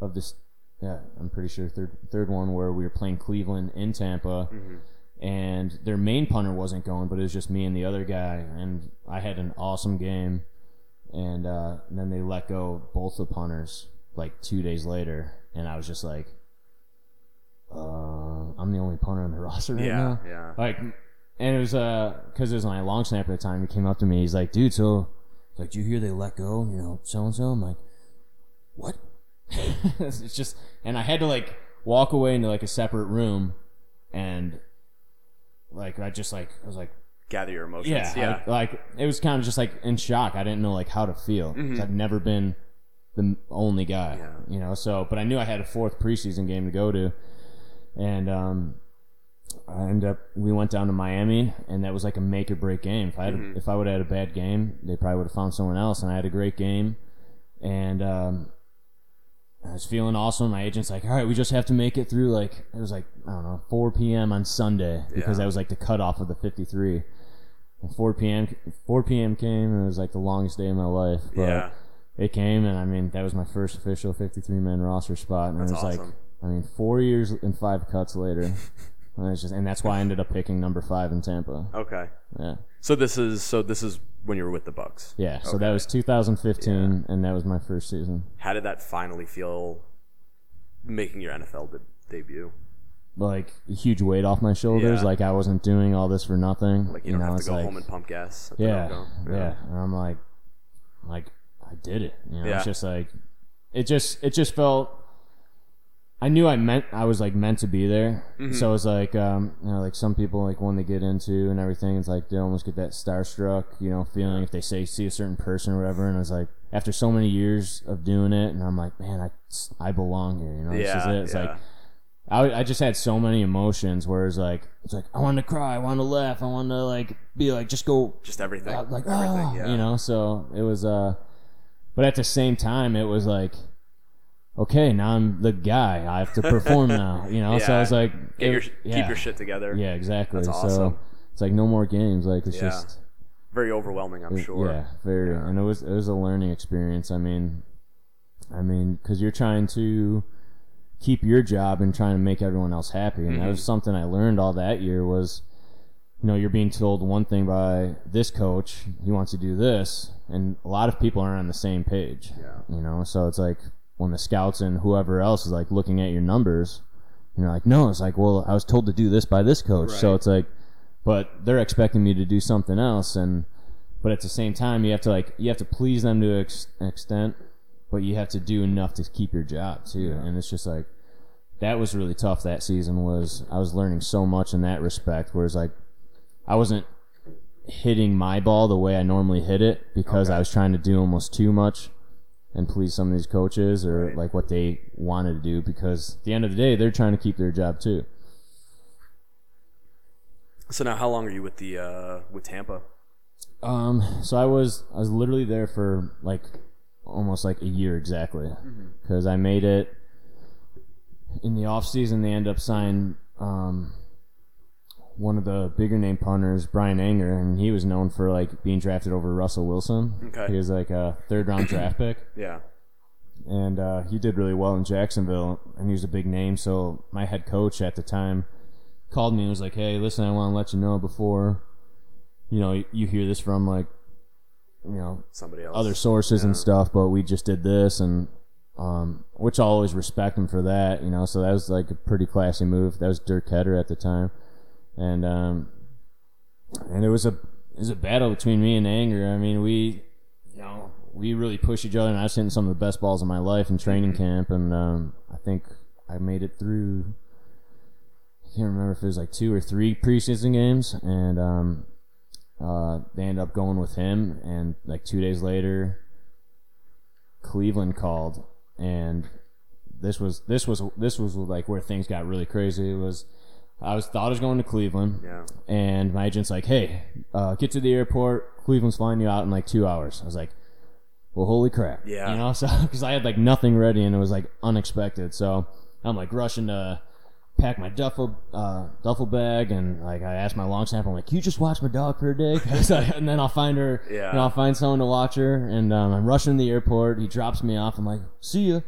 of this. Yeah, I'm pretty sure third one where we were playing Cleveland in Tampa, and their main punter wasn't going, but it was just me and the other guy, and I had an awesome game, and then they let go both the punters like 2 days later, and I was just like, I'm the only punter on the roster right now. Yeah, like, and it was because it was my long snapper at the time. He came up to me. He's like, dude, so, like, do you hear they let go? So-and-so? I'm like, what? It's just, and I had to, like, walk away into, like, a separate room, and, like, I just, like, I was like, gather your emotions. Yeah. Like, it was kind of just, like, in shock. I didn't know, like, how to feel. Mm-hmm. I've never been the only guy, so, but I knew I had a fourth preseason game to go to, and we went down to Miami, and that was like a make or break game. If I would have had a bad game, they probably would have found someone else, and I had a great game, and I was feeling awesome. My agent's like, all right, we just have to make it through, like, it was like, I don't know, 4 p.m. on Sunday, because that was like the cutoff of the 53, and 4 p.m. came, and it was like the longest day of my life, but it came, and I mean, that was my first official 53-man roster spot, and that's awesome. Like, I mean, 4 years and 5 cuts later, and it's just, and that's why I ended up picking number 5 in Tampa. Okay. Yeah. So this is when you were with the Bucks. Yeah. Okay. So that was 2015, and that was my first season. How did that finally feel, making your NFL debut? Like, a huge weight off my shoulders. Like, I wasn't doing all this for nothing. Like, you don't have to go home and pump gas. And I'm like, I did it. It's just like, it just felt I knew I was meant to be there. Mm-hmm. So it's like, you know, like some people, like when they get into and everything, it's like they almost get that starstruck, you know, feeling if they see a certain person or whatever. And I was like, after so many years of doing it, and I'm like, man, I belong here. You know, this is it. It's like, I just had so many emotions where it's like I wanted to cry, I wanted to laugh, I wanted to like be like just everything, you know. So it was, but at the same time, it was like, okay, now I'm the guy. I have to perform now, you know. Yeah. So I was like, keep your shit together. Yeah, exactly. That's awesome. So it's like no more games. Like it's just very overwhelming. I'm sure. Yeah, very. Yeah. And it was a learning experience. I mean, because you're trying to keep your job and trying to make everyone else happy. And that was something I learned all that year was, you know, you're being told one thing by this coach, he wants to do this, and a lot of people aren't on the same page. Yeah. You know, so it's like when the scouts and whoever else is like looking at your numbers, you know, like, no, it's like, well, I was told to do this by this coach. Right. So it's like, but they're expecting me to do something else. But at the same time, you have to please them to an extent. But you have to do enough to keep your job too, and it's just like that was really tough. That season was I was learning so much in that respect, whereas like I wasn't hitting my ball the way I normally hit it because I was trying to do almost too much and please some of these coaches or like what they wanted to do because at the end of the day they're trying to keep their job too. So now, how long are you with the with Tampa? So I was literally there for like almost like a year exactly because I made it in the off season. They end up signing one of the bigger name punters, Brian Anger, and he was known for like being drafted over Russell Wilson. Okay. He was like a 3rd round draft pick. Yeah. And he did really well in Jacksonville, and he was a big name. So my head coach at the time called me and was like, hey, listen, I want to let you know before, you know, you hear this from like, you know, somebody else, other sources and stuff, but we just did this, and which I always respect him for that, you know. So that was like a pretty classy move. That was Dirk Ketter at the time, and it was a battle between me and Anger. I mean, we really pushed each other, and I was hitting some of the best balls of my life in training camp, and I think I made it through. I can't remember if it was like 2 or 3 preseason games, and they ended up going with him, and like 2 days later Cleveland called, and this was like where things got really crazy. I thought I was going to Cleveland, and my agent's like, hey, get to the airport, Cleveland's flying you out in like 2 hours. I was like, well, holy crap, you know, so because I had like nothing ready, and it was like unexpected, so I'm like rushing to pack my duffel bag, and like I asked my long snapper, I'm like, can you just watch my dog for a day? And then I'll find her, and I'll find someone to watch her, and I'm rushing to the airport, he drops me off, I'm like, see ya,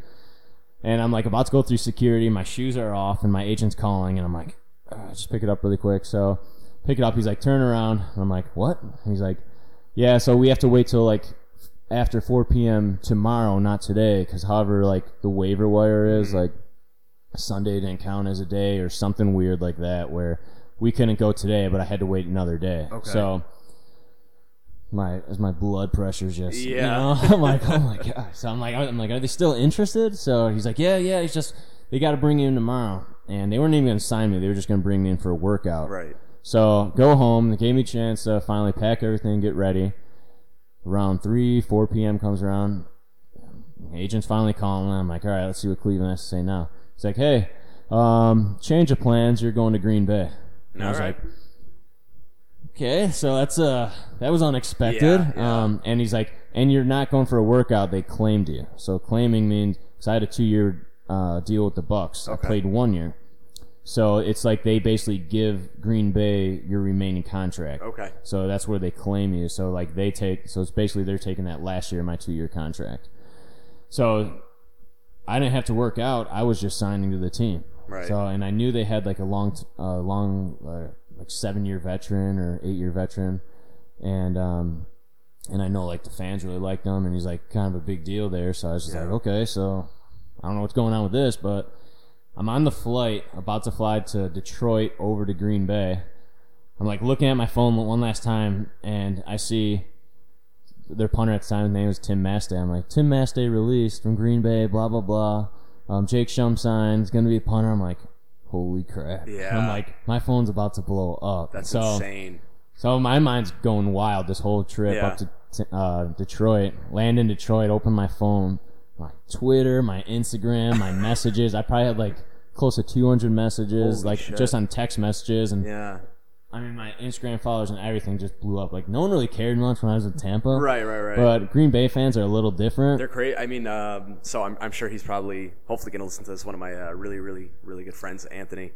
and I'm like about to go through security, my shoes are off, and my agent's calling, and I'm like, just pick it up really quick, so pick it up, he's like, turn around, and I'm like, what? And he's like, yeah, so we have to wait till like after 4 p.m. tomorrow, not today, because however like the waiver wire is, like Sunday didn't count as a day or something weird like that where we couldn't go today, but I had to wait another day. Okay. So my blood pressure's just, you know, I'm like, oh my God. So I'm like, are they still interested? So he's like, yeah, it's just, they got to bring you in tomorrow. And they weren't even going to sign me. They were just going to bring me in for a workout. Right. So go home. They gave me a chance to finally pack everything, get ready. Around 4 p.m. comes around. Agent's finally calling. I'm like, all right, let's see what Cleveland has to say now. It's like, hey, change of plans. You're going to Green Bay. And I was like, okay, so that was unexpected. Yeah. And he's like, and you're not going for a workout. They claimed you. So claiming means, because I had a 2-year deal with the Bucks. Okay. I played 1 year. So it's like they basically give Green Bay your remaining contract. Okay. So that's where they claim you. So like so it's basically they're taking that last year of my 2-year contract. So I didn't have to work out. I was just signing to the team. Right. So, and I knew they had like a long, like 7-year veteran or 8-year veteran, and I know like the fans really liked him, and he's like kind of a big deal there. So I was just like, okay, so I don't know what's going on with this, but I'm on the flight about to fly to Detroit over to Green Bay. I'm like looking at my phone one last time, and I see their punter at the time, his name was Tim Masthay. I'm like, Tim Masthay released from Green Bay, blah, blah, blah. Jake Shum signs, going to be a punter. I'm like, holy crap. Yeah. I'm like, my phone's about to blow up. That's insane. So my mind's going wild this whole trip up to Detroit. Land in Detroit, open my phone, my Twitter, my Instagram, my messages. I probably had like close to 200 messages, just on text messages. And I mean, my Instagram followers and everything just blew up. Like, no one really cared much when I was in Tampa. Right. But Green Bay fans are a little different. They're crazy. I mean, so I'm sure he's probably, hopefully going to listen to this. One of my really, really, really good friends, Anthony.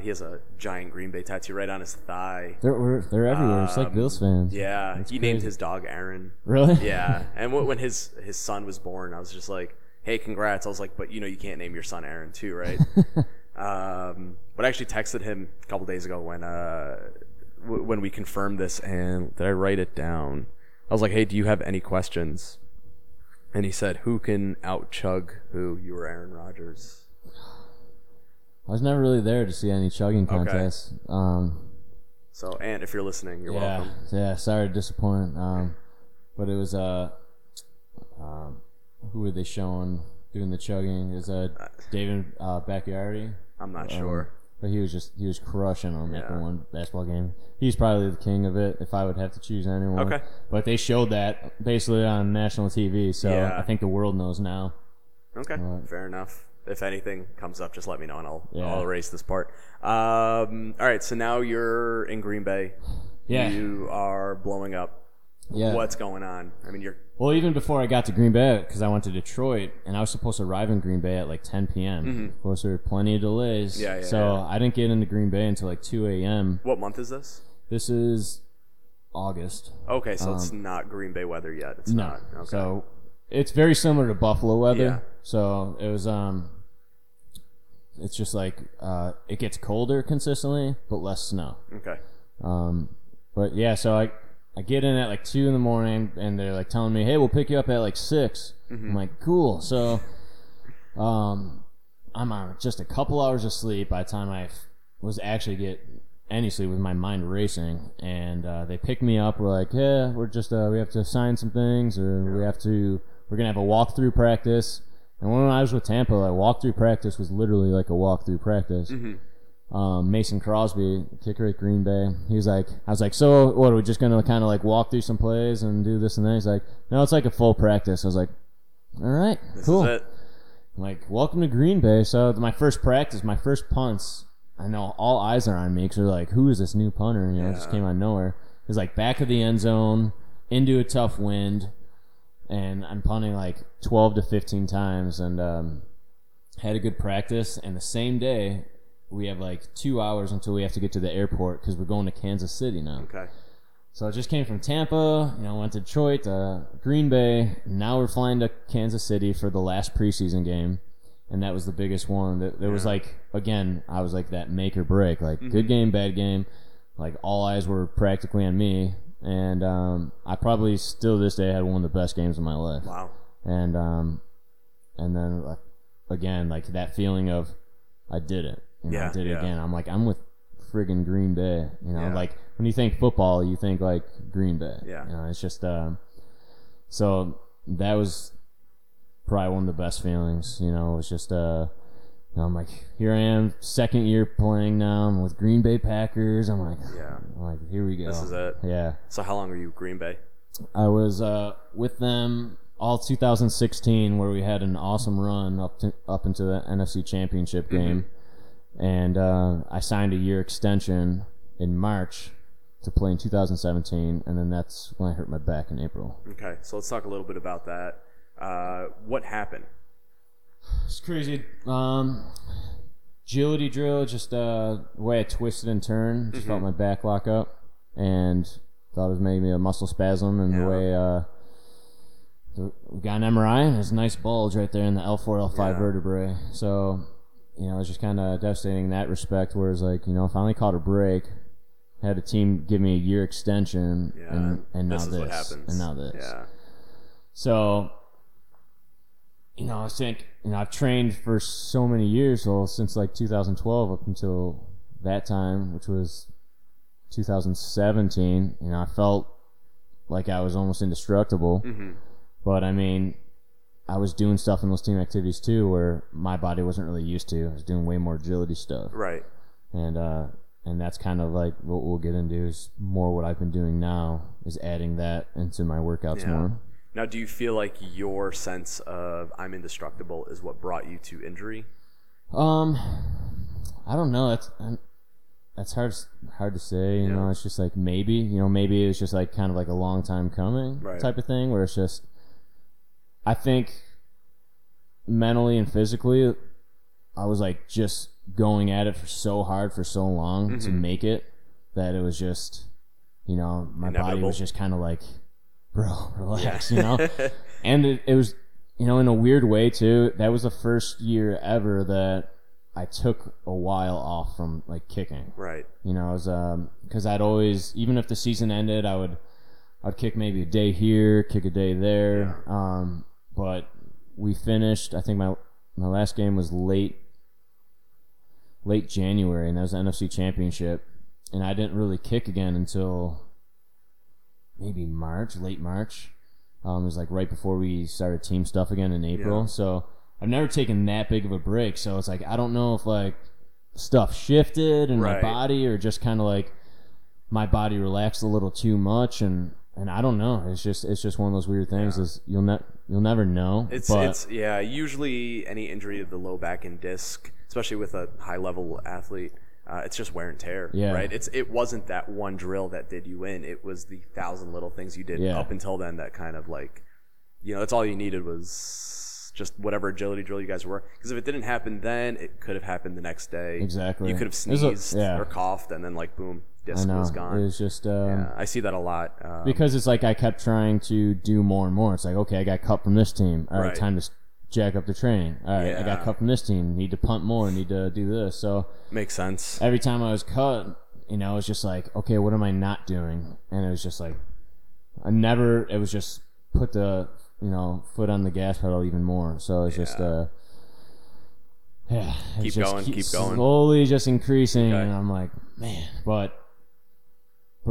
He has a giant Green Bay tattoo right on his thigh. They're everywhere. It's like Bills fans. Yeah. That's crazy. Named his dog Aaron. Really? Yeah. And when his son was born, I was just like, hey, congrats. I was like, but, you know, you can't name your son Aaron too, right? But I actually texted him a couple days ago when we confirmed this, and did I write it down? I was like, hey, do you have any questions? And he said, who can out-chug who? You were Aaron Rodgers. I was never really there to see any chugging contests. Okay. So, and if you're listening, you're welcome. Yeah, sorry to disappoint. But it was, who were they showing doing the chugging? It was David Bacchiardi. I'm not sure. But he was crushing them at the one basketball game. He's probably the king of it if I would have to choose anyone. Okay. But they showed that basically on national TV, so I think the world knows now. Okay, fair enough. If anything comes up, just let me know, and I'll erase this part. All right, so now you're in Green Bay. Yeah. You are blowing up. Yeah. What's going on? I mean, Well, even before I got to Green Bay, because I went to Detroit, and I was supposed to arrive in Green Bay at like 10 p.m. Mm-hmm. Of course, there were plenty of delays. Yeah. So I didn't get into Green Bay until like 2 a.m. What month is this? This is August. Okay, so it's not Green Bay weather yet. It's not. Okay. So it's very similar to Buffalo weather. Yeah. So it was it's just like it gets colder consistently, but less snow. Okay. But yeah, so I get in at like 2 in the morning, and they're like telling me, hey, we'll pick you up at like 6. Mm-hmm. I'm like, cool. So I'm on just a couple hours of sleep by the time I was actually get any sleep with my mind racing. And they pick me up. We're like, yeah, we're just we have to sign some things, or we're going to have a walkthrough practice. And when I was with Tampa, like, walkthrough practice was literally like a walkthrough practice. Mm-hmm. Mason Crosby, kicker at Green Bay, I was like, so what, are we just going to kind of like walk through some plays and do this and that? He's like, no, it's like a full practice. I was like, all right, cool. This is it. I'm like, welcome to Green Bay. So my first practice, my first punts, I know all eyes are on me because they're like, who is this new punter? You know, it just came out of nowhere. It's like back of the end zone, into a tough wind, and I'm punting like 12 to 15 times, and had a good practice. And the same day, we have like 2 hours until we have to get to the airport because we're going to Kansas City now. Okay. So I just came from Tampa, went to Detroit, Green Bay. Now we're flying to Kansas City for the last preseason game, and that was the biggest one. There was like, again, I was like that make or break, like good game, bad game. Like all eyes were practically on me, and I probably still this day had one of the best games of my life. Wow. And then again, like that feeling of I did it. I did it again. I'm like, I'm with friggin' Green Bay. Like when you think football, you think like Green Bay. Yeah. It's just so that was probably one of the best feelings. It was just I'm like, here I am, second year playing now. I'm with Green Bay Packers. I'm like, here we go. This is it. Yeah. So how long were you with Green Bay? I was with them all 2016, where we had an awesome run up into the NFC Championship game. Mm-hmm. And I signed a year extension in March to play in 2017, and then that's when I hurt my back in April. Okay, so let's talk a little bit about that. What happened? It's crazy. Agility drill, just the way I twisted and turned, just felt my back lock up, and thought it was maybe a muscle spasm, and the way we got an MRI, and there's a nice bulge right there in the L4, L5 vertebrae. So it was just kind of devastating in that respect, where it's like, finally caught a break, had a team give me a year extension, and now this is what happens. And now this. Yeah. So, I think, I've trained for so many years, well, since like 2012 up until that time, which was 2017, I felt like I was almost indestructible. Mm-hmm. But, I mean, I was doing stuff in those team activities too where my body wasn't really used to. I was doing way more agility stuff. Right. And that's kind of like what we'll get into is more what I've been doing now is adding that into my workouts more. Now, do you feel like your sense of I'm indestructible is what brought you to injury? I don't know. That's hard to say. You know, it's just like maybe it's just like kind of like a long time coming type of thing where it's just I think mentally and physically I was like just going at it for so hard for so long to make it that it was just, you know, my body was just kind of like, bro, relax, you know? And it was, you know, in a weird way too, that was the first year ever that I took a while off from like kicking. Right. You know, I was, cause I'd always, even if the season ended, I'd kick maybe a day here, kick a day there. Yeah. But we finished, I think my last game was late January, and that was the NFC Championship, and I didn't really kick again until maybe March, late March. It was like right before we started team stuff again in April. Yeah. So I've never taken that big of a break. So it's like I don't know if like stuff shifted in my body or just kind of like my body relaxed a little too much, and I don't know. It's just one of those weird things. Is you'll never know. It's usually any injury to the low back and disc, especially with a high-level athlete, it's just wear and tear, right? It wasn't that one drill that did you in. It was the 1,000 little things you did up until then that kind of like, you know, that's all you needed was just whatever agility drill you guys were. Because if it didn't happen then, it could have happened the next day. Exactly. You could have sneezed or coughed, and then like, boom, disc was gone. It was just... I see that a lot. Because it's like I kept trying to do more and more. It's like, okay, I got cut from this team. All right, time to... jack up the training. All right, I got cut from this team. Need to punt more. Need to do this. So makes sense. Every time I was cut, you know, it was just like, okay, what am I not doing? And it was just like, it was just put the, you know, foot on the gas pedal even more. So it's just, keep going. Slowly just increasing. Okay. And I'm like, man, but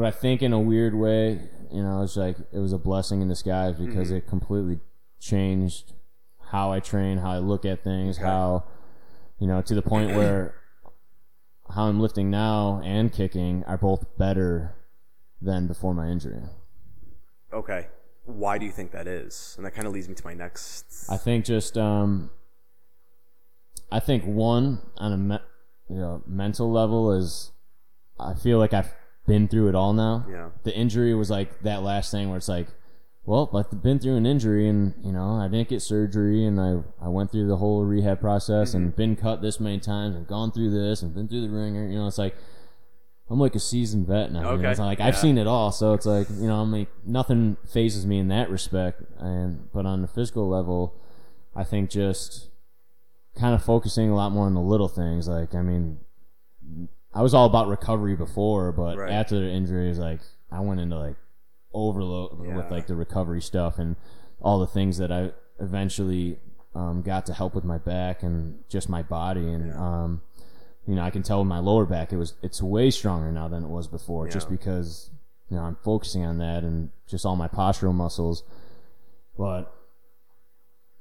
I think in a weird way, you know, it's like it was a blessing in disguise because it completely changed how I train, how I look at things, how, you know, to the point where how I'm lifting now and kicking are both better than before my injury. Okay. Why do you think that is? And that kind of leads me to my next... I think just, one, on a mental level is I feel like I've been through it all now. Yeah. The injury was like that last thing where it's like, well, I've been through an injury, and, you know, I didn't get surgery, and I went through the whole rehab process and been cut this many times and gone through this and been through the ringer. You know, it's like I'm like a seasoned vet now. Okay. You know? It's like I've seen it all, so it's like, you know, I'm like nothing phases me in that respect. But on the physical level, I think just kind of focusing a lot more on the little things. Like, I mean, I was all about recovery before, but after the injury, like I went into like overload with like the recovery stuff and all the things that I eventually got to help with my back and just my body, and you know, I can tell with my lower back it's way stronger now than it was before, just because, you know, I'm focusing on that and just all my postural muscles. But,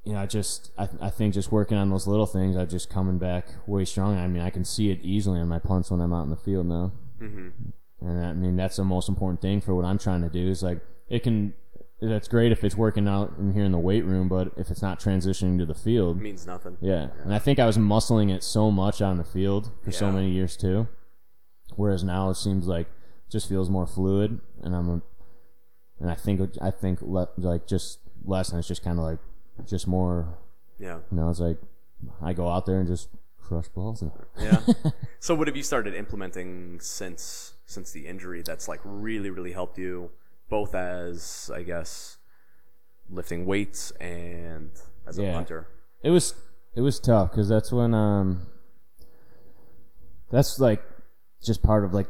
you know, I think just working on those little things, I'm just coming back way stronger. I mean, I can see it easily on my punts when I'm out in the field now. And I mean, that's the most important thing for what I'm trying to do is like, that's great if it's working out in here in the weight room, but if it's not transitioning to the field, it means nothing. Yeah. And I think I was muscling it so much out in the field for so many years too. Whereas now it seems like it just feels more fluid, and I think it's just kind of like just more, you know, it's like I go out there and just crush balls. So what have you started implementing since the injury that's like really, really helped you, both as, I guess, lifting weights and as a punter? It was tough because that's when that's like just part of like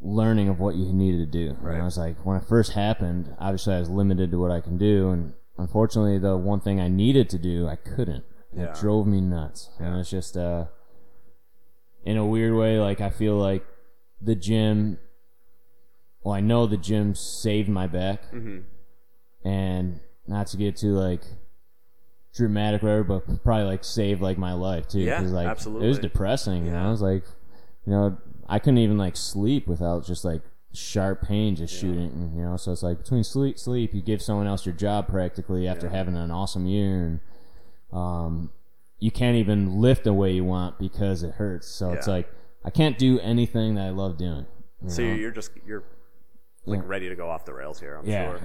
learning of what you needed to do. Right. And I was like, when it first happened, obviously I was limited to what I can do, and unfortunately the one thing I needed to do I couldn't. It drove me nuts. And it's just in a weird way, like I feel like the gym, well, I know the gym saved my back, and not to get too like dramatic, whatever, but probably like saved like my life too. Yeah, like, absolutely. It was depressing. Yeah. And I was like, you know, I couldn't even like sleep without just like sharp pain just shooting. You know, so it's like between sleep, you give someone else your job practically after having an awesome year, and you can't even lift the way you want because it hurts. So it's like I can't do anything that I love doing. You know? you're like ready to go off the rails here. I'm sure. Yeah,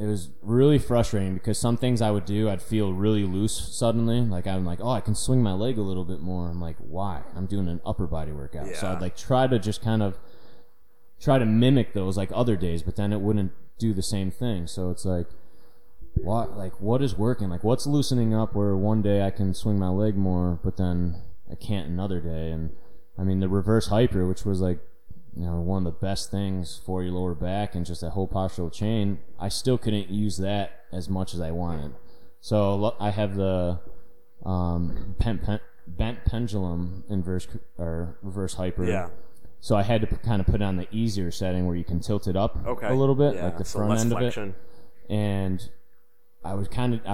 it was really frustrating because some things I would do, I'd feel really loose suddenly. Like I'm like, oh, I can swing my leg a little bit more. I'm like, why? I'm doing an upper body workout. Yeah. So I'd like try to mimic those like other days, but then it wouldn't do the same thing. So it's like, what is working? Like what's loosening up where one day I can swing my leg more, but then I can't another day. And I mean the reverse hyper, which was like, you know, one of the best things for your lower back and just that whole postural chain, I still couldn't use that as much as I wanted. So I have the bent pendulum inverse or reverse hyper. Yeah. So I had to kind of put on the easier setting where you can tilt it up a little bit, like the front end flexion. Of it. And I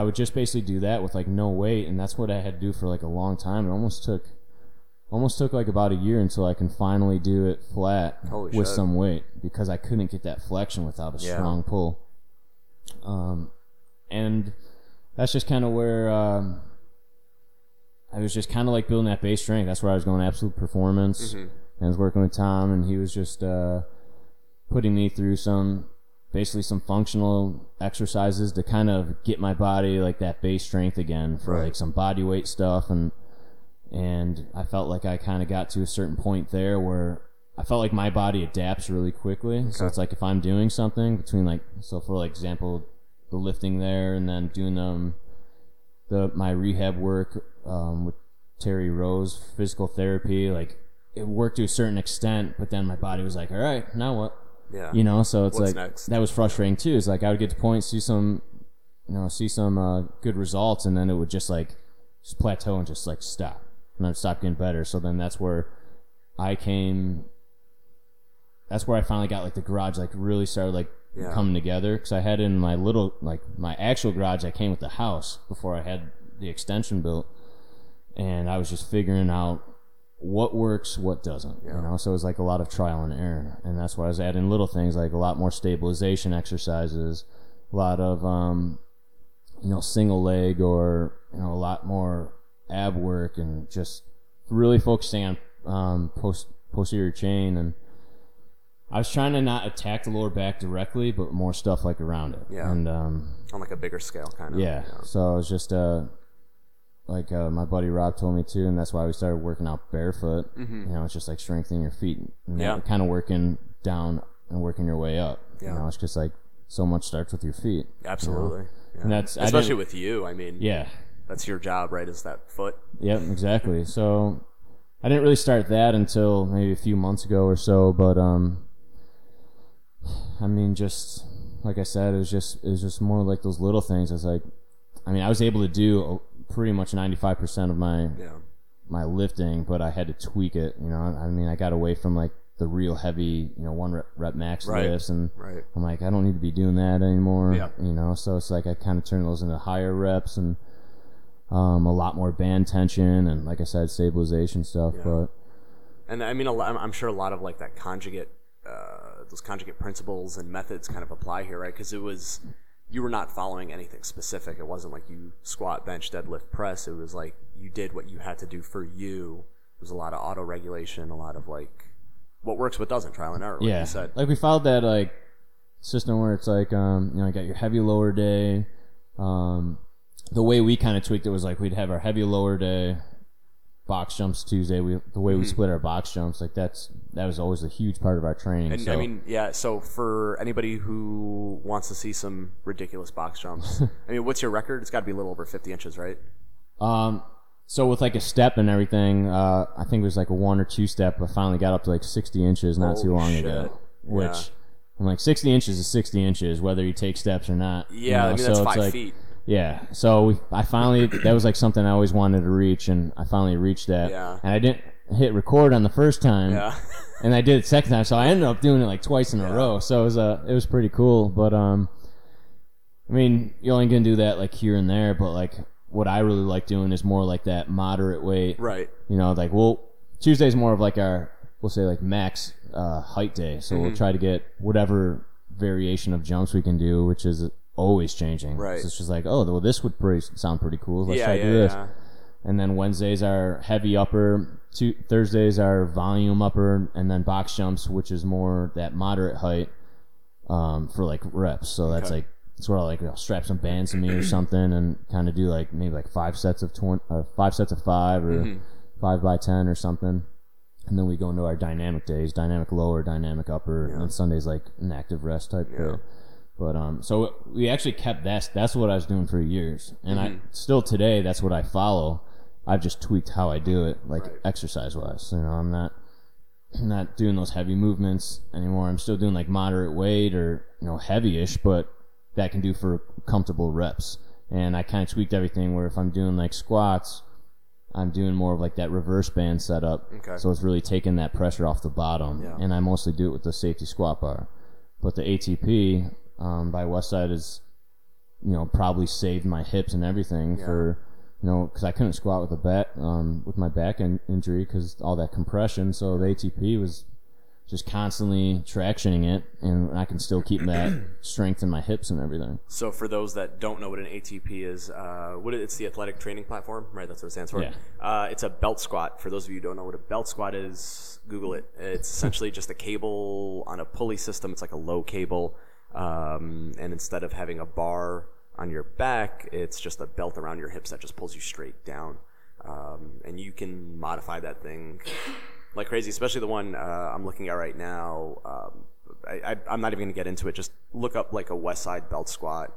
would just basically do that with like no weight, and that's what I had to do for like a long time. It almost took like about a year until I can finally do it flat with some weight because I couldn't get that flexion without a strong pull. And that's just kind of where I was just kind of like building that base strength. That's where I was going Absolute Performance. Mm-hmm. And I was working with Tom, and he was just putting me through some functional exercises to kind of get my body like that base strength again for like some body weight stuff. And I felt like I kind of got to a certain point there where I felt like my body adapts really quickly. Okay. So it's like if I'm doing something between like, so for like example, the lifting there and then doing my rehab work with Terry Rose, physical therapy, like it worked to a certain extent, but then my body was like, all right, now what? Yeah. You know, so it's what's like next? That was frustrating too. It's like I would get to points, see some good results, and then it would just like just plateau and just like stop. And I'd stop getting better. So then that's where I finally got like the garage, like really started like coming together. Cause I had in my little, like my actual garage that came with the house before I had the extension built. And I was just figuring out what works, what doesn't, you know? So it was like a lot of trial and error. And that's why I was adding little things, like a lot more stabilization exercises, a lot of, single leg or, a lot more ab work and just really focusing on posterior chain. And I was trying to not attack the lower back directly, but more stuff like around it. Yeah. And on like a bigger scale kind of. Yeah. You know. So it was just my buddy Rob told me too, and that's why we started working out barefoot. Mm-hmm. You know, it's just like strengthening your feet. And kind of working down and working your way up. Yeah. You know, it's just like so much starts with your feet. Absolutely. You know? Yeah. And that's especially with you. I mean. Yeah. That's your job, right, is that foot? Yep, exactly. So I didn't really start that until maybe a few months ago or so, but I mean, just like I said, it was just more like those little things. It's like, I mean, I was able to do pretty much 95% of my lifting, but I had to tweak it, you know. I mean, I got away from like the real heavy, one rep max lifts, and I'm like, I don't need to be doing that anymore, you know. So it's like I kind of turned those into higher reps and a lot more band tension and, like I said, stabilization stuff. Yeah. But and I mean, I'm sure a lot of like that conjugate, those conjugate principles and methods kind of apply here, right? Because you were not following anything specific. It wasn't like you squat, bench, deadlift, press. It was like you did what you had to do for you. There was a lot of auto regulation, a lot of like what works, what doesn't, trial and error. Like you said. Like we followed that like system where it's like you got your heavy lower day. The way we kind of tweaked it was like we'd have our heavy lower day, box jumps Tuesday. The way we split our box jumps, like that was always a huge part of our training. And so. I mean, so for anybody who wants to see some ridiculous box jumps, I mean, what's your record? It's got to be a little over 50 inches, right? So with like a step and everything, I think it was like a 1 or 2 step. I finally got up to like 60 inches not too long ago, which I'm like 60 inches is 60 inches, whether you take steps or not. Yeah, I mean, that's so 5 feet. Yeah, so I finally, that was like something I always wanted to reach, and I finally reached that. Yeah. And I didn't hit record on the first time, and I did it second time, so I ended up doing it like twice in a row. So it was pretty cool, but I mean, you only can do that like here and there, but like what I really like doing is more like that moderate weight. Right. You know, like we'll Tuesday's more of like our, we'll say like max height day. So we'll try to get whatever variation of jumps we can do, which is always changing. Right. So it's just like, oh, well, this would sound pretty cool. Let's try to do this. Yeah. And then Wednesdays are heavy upper. Thursdays are volume upper, and then box jumps, which is more that moderate height for like reps. So that's like it's where I like I'll strap some bands to me or something, and kind of do like maybe like 5 sets of 5 or 5 by 10 or something. And then we go into our dynamic days: dynamic lower, dynamic upper, and then Sunday's like an active rest type day. But so we actually kept that. That's what I was doing for years, and I still today that's what I follow. I've just tweaked how I do it, like exercise-wise. You know, I'm not doing those heavy movements anymore. I'm still doing like moderate weight or you know heavy-ish, but that can do for comfortable reps. And I kind of tweaked everything where if I'm doing like squats, I'm doing more of like that reverse band setup. Okay. So it's really taking that pressure off the bottom. Yeah. And I mostly do it with the safety squat bar. But the ATP by Westside is, you know, probably saved my hips and everything for. You know, because I couldn't squat with a bat, with my back injury because all that compression. So the ATP was just constantly tractioning it, and I can still keep that strength in my hips and everything. So for those that don't know what an ATP is, it's the athletic training platform, right? That's what it stands for. Yeah. It's a belt squat. For those of you who don't know what a belt squat is, Google it. It's essentially just a cable on a pulley system. It's like a low cable, and instead of having a bar on your back, it's just a belt around your hips that just pulls you straight down. And you can modify that thing like crazy, especially the one I'm looking at right now. I'm not even going to get into it. Just look up like a West Side belt squat.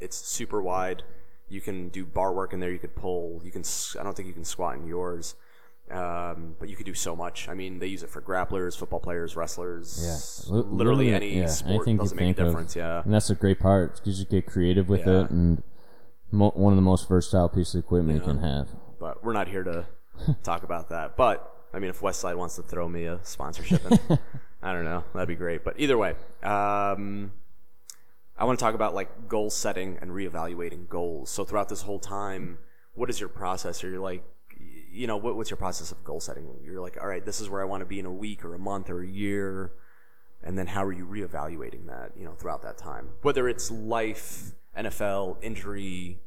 It's super wide. You can do bar work in there. You could pull. I don't think you can squat in yours. But you could do so much. I mean, they use it for grapplers, football players, wrestlers. Yeah, literally any sport doesn't make a difference. Yeah, and that's a great part because you get creative with it, and one of the most versatile pieces of equipment you can have. But we're not here to talk about that. But I mean, if Westside wants to throw me a sponsorship, in, I don't know, that'd be great. But either way, I want to talk about like goal setting and reevaluating goals. So throughout this whole time, what is your process? Are you like, you know, what's your process of goal setting? You're like, all right, this is where I want to be in a week or a month or a year, and then how are you reevaluating that, you know, throughout that time? Whether it's life, NFL, injury,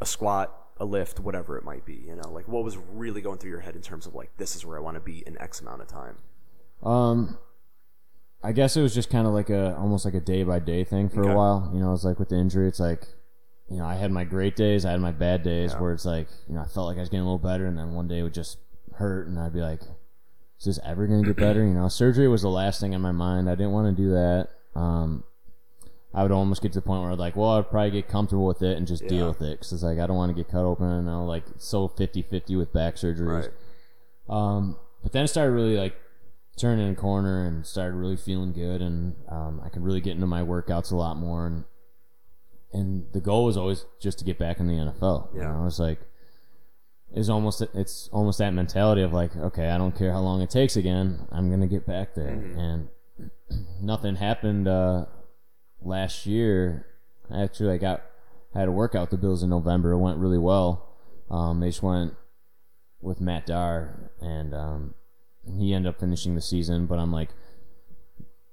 a squat, a lift, whatever it might be, you know, like what was really going through your head in terms of like, this is where I want to be in X amount of time? I guess it was just kind of like almost like a day-by-day thing for a while. You know, it's like with the injury, it's like, you know, I had my great days, I had my bad days where it's like, you know, I felt like I was getting a little better, and then one day it would just hurt, and I'd be like, is this ever going to get better? You know, surgery was the last thing on my mind. I didn't want to do that. I would almost get to the point where I'd like, well, I'd probably get comfortable with it and just deal with it, because it's like, I don't want to get cut open, and I'm like, so 50-50 with back surgeries. Right. But then I started really like turning a corner and started really feeling good, and I could really get into my workouts a lot more, and the goal was always just to get back in the NFL. Yeah. You know, it's like, it's almost that mentality of like, okay, I don't care how long it takes again, I'm going to get back there. And nothing happened last year. Actually, I had a workout with the Bills in November. It went really well. They just went with Matt Darr, and he ended up finishing the season. But I'm like,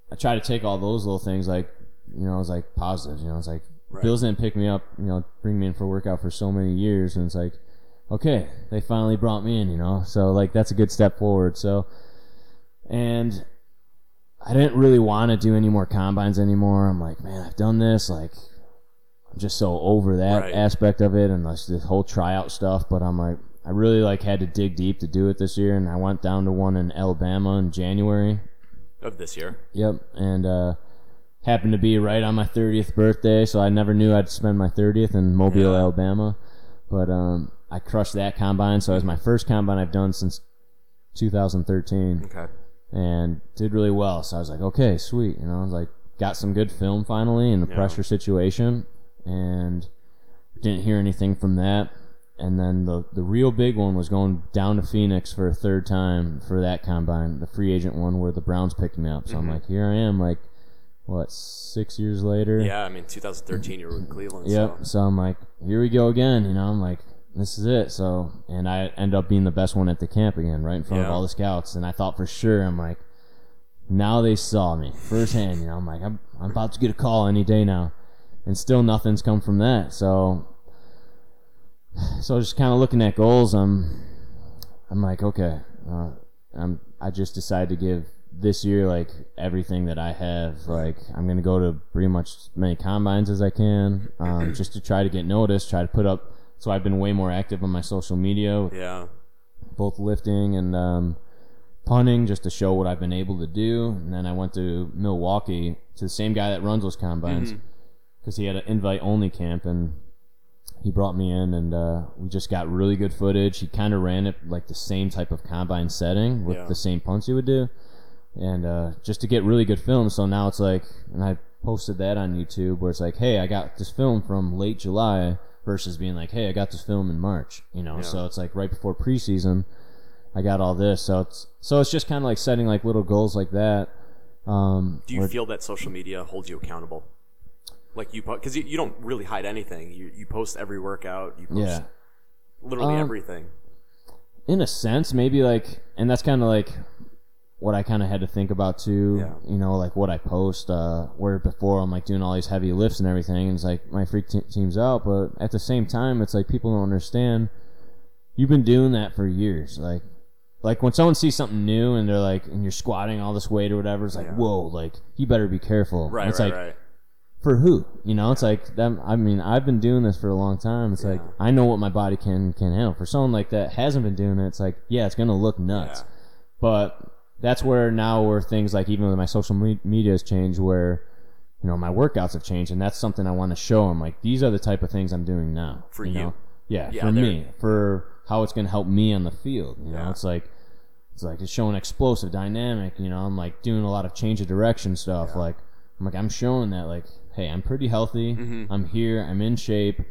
I try to take all those little things, like, you know, I was like positive. You know, it's like, right. Bills didn't pick me up, you know, bring me in for a workout for so many years, and it's like, okay, they finally brought me in, you know, so like that's a good step forward. So, and I didn't really want to do any more combines anymore. I'm like, man, I've done this, like, I'm just so over that aspect of it, and this whole tryout stuff. But I'm like, I really like had to dig deep to do it this year, and I went down to one in Alabama in January of this year. Yep, and happened to be right on my 30th birthday, so I never knew I'd spend my 30th in Mobile, Alabama. But I crushed that combine, so it was my first combine I've done since 2013. Okay. And did really well, so I was like, okay, sweet. You know, I was like, got some good film finally in the pressure situation, and didn't hear anything from that. And then the real big one was going down to Phoenix for a third time for that combine, the free agent one where the Browns picked me up. So I'm like, here I am, like, what, 6 years later? Yeah, I mean, 2013, you were with Cleveland. Yep, so I'm like, here we go again, you know, I'm like, this is it. So, and I end up being the best one at the camp again, right in front of all the scouts. And I thought for sure, I'm like, now they saw me firsthand, you know, I'm like, I'm about to get a call any day now. And still nothing's come from that. So just kind of looking at goals, I'm like, okay, I just decided to give this year, like, everything that I have. Like, I'm going to go to pretty much as many combines as I can, just to try to get noticed, try to put up. So I've been way more active on my social media, both lifting and punting, just to show what I've been able to do. And then I went to Milwaukee to the same guy that runs those combines, because he had an invite-only camp, and he brought me in, and we just got really good footage. He kind of ran it like the same type of combine setting with the same punts he would do, and just to get really good film. So now it's like, and I posted that on YouTube where it's like, hey, I got this film from late July versus being like, hey, I got this film in March, you know. So it's like right before preseason, I got all this. So it's just kind of like setting like little goals like that. Do you feel that social media holds you accountable? Like, you, because you don't really hide anything. You post every workout. You post literally everything. In a sense, maybe, like, and that's kind of like what I kind of had to think about too. Yeah. You know, like what I post. Where before I'm like doing all these heavy lifts and everything, and it's like my freak team's out. But at the same time, it's like people don't understand. You've been doing that for years. Like when someone sees something new and they're like, and you're squatting all this weight or whatever, it's like, whoa, like you better be careful. Right, and it's right. For who? You know, it's like, that, I mean, I've been doing this for a long time. It's like, I know what my body can handle. For someone like that hasn't been doing it, it's like, it's going to look nuts. Yeah. But that's where now where things like, even with my social media has changed, where, you know, my workouts have changed, and that's something I want to show them. Like, these are the type of things I'm doing now. For you know? Yeah, for me. For how it's going to help me on the field. You know, it's like it's showing explosive dynamic. You know, I'm like doing a lot of change of direction stuff. Yeah. Like, I'm showing that, like, hey, I'm pretty healthy. I'm here. I'm in shape.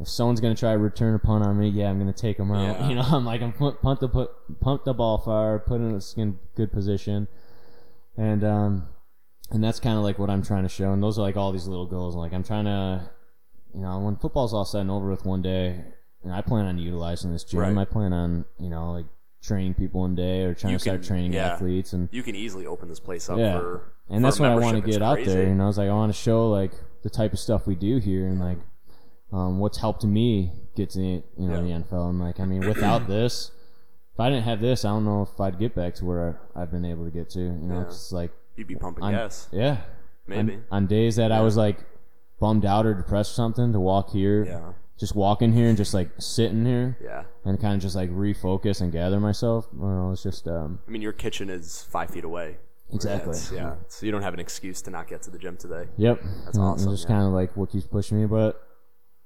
If someone's going to try to return a punt on me, I'm going to take them out. You know, I'm like, I'm pump the ball far, put in a good position. And that's kind of like what I'm trying to show. And those are like all these little goals. Like, I'm trying to, you know, when football's all said and over with one day, and I plan on utilizing this gym. I plan on, you know, like training people one day or start training athletes. And you can easily open this place up for... And that's what I want to get out there, and I was like, I want to show like the type of stuff we do here, and like what's helped me get to the NFL. And like, I mean, without this, if I didn't have this, I don't know if I'd get back to where I've been able to get to. You know, it's like you'd be pumping gas. Yeah, maybe on days that I was like bummed out or depressed or something, to walk here, just walk in here and just like sit in here, and kind of just like refocus and gather myself. Well, it's just. I mean, your kitchen is 5 feet away. Exactly. Yeah. So you don't have an excuse to not get to the gym today. Yep. That's awesome. It's just kind of like what keeps pushing me, but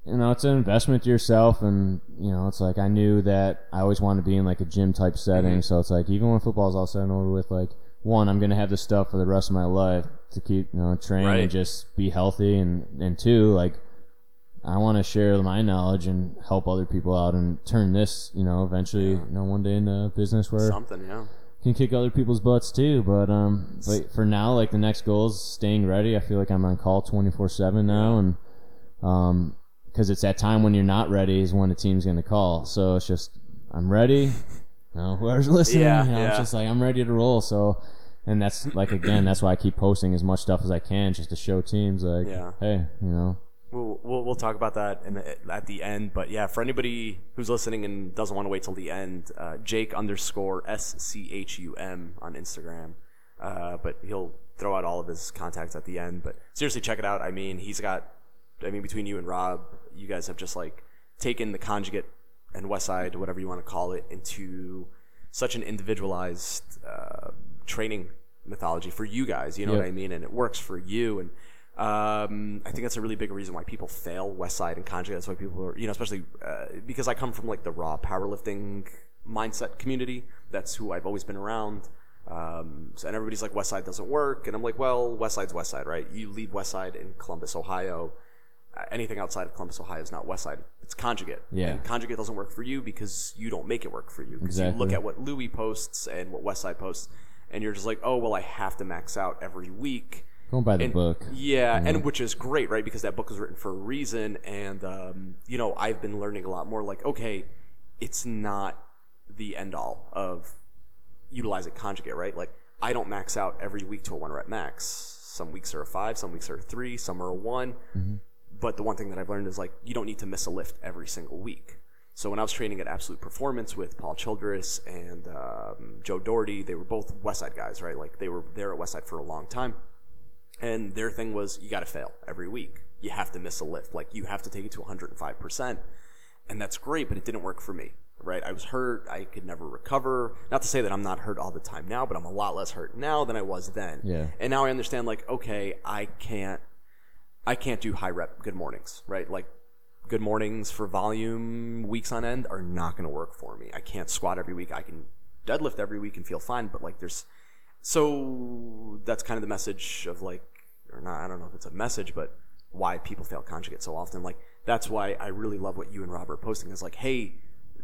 you know, it's an investment to yourself, and you know, it's like I knew that I always wanted to be in like a gym type setting, so it's like even when football's all said and over with, like I'm gonna have this stuff for the rest of my life to keep train and just be healthy, and two, like I want to share my knowledge and help other people out and turn this, eventually, one day into a business where something, can kick other people's butts too, but for now, like the next goal is staying ready. I feel like I'm on call 24/7 now, and because it's that time when you're not ready is when the team's gonna call. So it's just I'm ready. Whoever's listening, it's just like I'm ready to roll. So, and that's like again, that's why I keep posting as much stuff as I can just to show teams like, hey, We'll talk about that at the end, but for anybody who's listening and doesn't want to wait till the end, Jake_SCHUM on Instagram, but he'll throw out all of his contacts at the end. But seriously, check it out. I mean, between you and Rob, you guys have just like taken the Conjugate and Westside, whatever you want to call it, into such an individualized training mythology for you guys. You know what I mean? And it works for you and. I think that's a really big reason why people fail Westside and Conjugate. That's why people are, especially because I come from like the raw powerlifting mindset community. That's who I've always been around. And everybody's like, Westside doesn't work. And I'm like, well, Westside's Westside, right? You lead Westside in Columbus, Ohio. Anything outside of Columbus, Ohio is not Westside. It's Conjugate. Yeah. And Conjugate doesn't work for you because you don't make it work for you. Because you look at what Louis posts and what Westside posts, and you're just like, oh, well, I have to max out every week. Going by the book. Yeah, mm-hmm. And which is great, right? Because that book was written for a reason. And, you know, I've been learning a lot more. Like, okay, it's not the end-all of utilizing Conjugate, right? Like, I don't max out every week to a one-rep max. Some weeks are a 5, some weeks are a 3, some are a 1. Mm-hmm. But the one thing that I've learned is, like, you don't need to miss a lift every single week. So when I was training at Absolute Performance with Paul Childress and Joe Doherty, they were both Westside guys, right? Like, they were there at Westside for a long time. And their thing was, you got to fail every week. You have to miss a lift. Like, you have to take it to 105%. And that's great, but it didn't work for me, right? I was hurt. I could never recover. Not to say that I'm not hurt all the time now, but I'm a lot less hurt now than I was then. Yeah. And now I understand, like, okay, I can't do high rep good mornings, right? Like, good mornings for volume weeks on end are not going to work for me. I can't squat every week. I can deadlift every week and feel fine, but, like, there's... So that's kind of the message of, like, or not, I don't know if it's a message, but why people fail Conjugate so often. Like, that's why I really love what you and Rob are posting is, like, hey,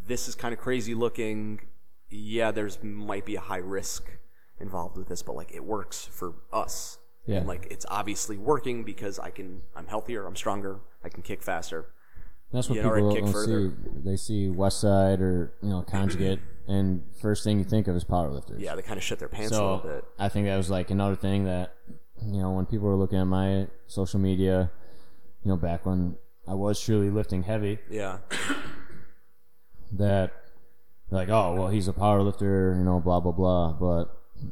this is kind of crazy looking. Yeah, there's might be a high risk involved with this, but, like, it works for us. Yeah. And, like, it's obviously working because I'm healthier, I'm stronger, I can kick faster. That's what people kick further. They see Westside or, you know, Conjugate, and first thing you think of is powerlifters. Yeah, they kind of shit their pants a little bit. I think that was, like, another thing that, you know, when people were looking at my social media, you know, back when I was truly lifting heavy. Yeah. That, like, oh, well, he's a powerlifter, you know, blah, blah, blah. But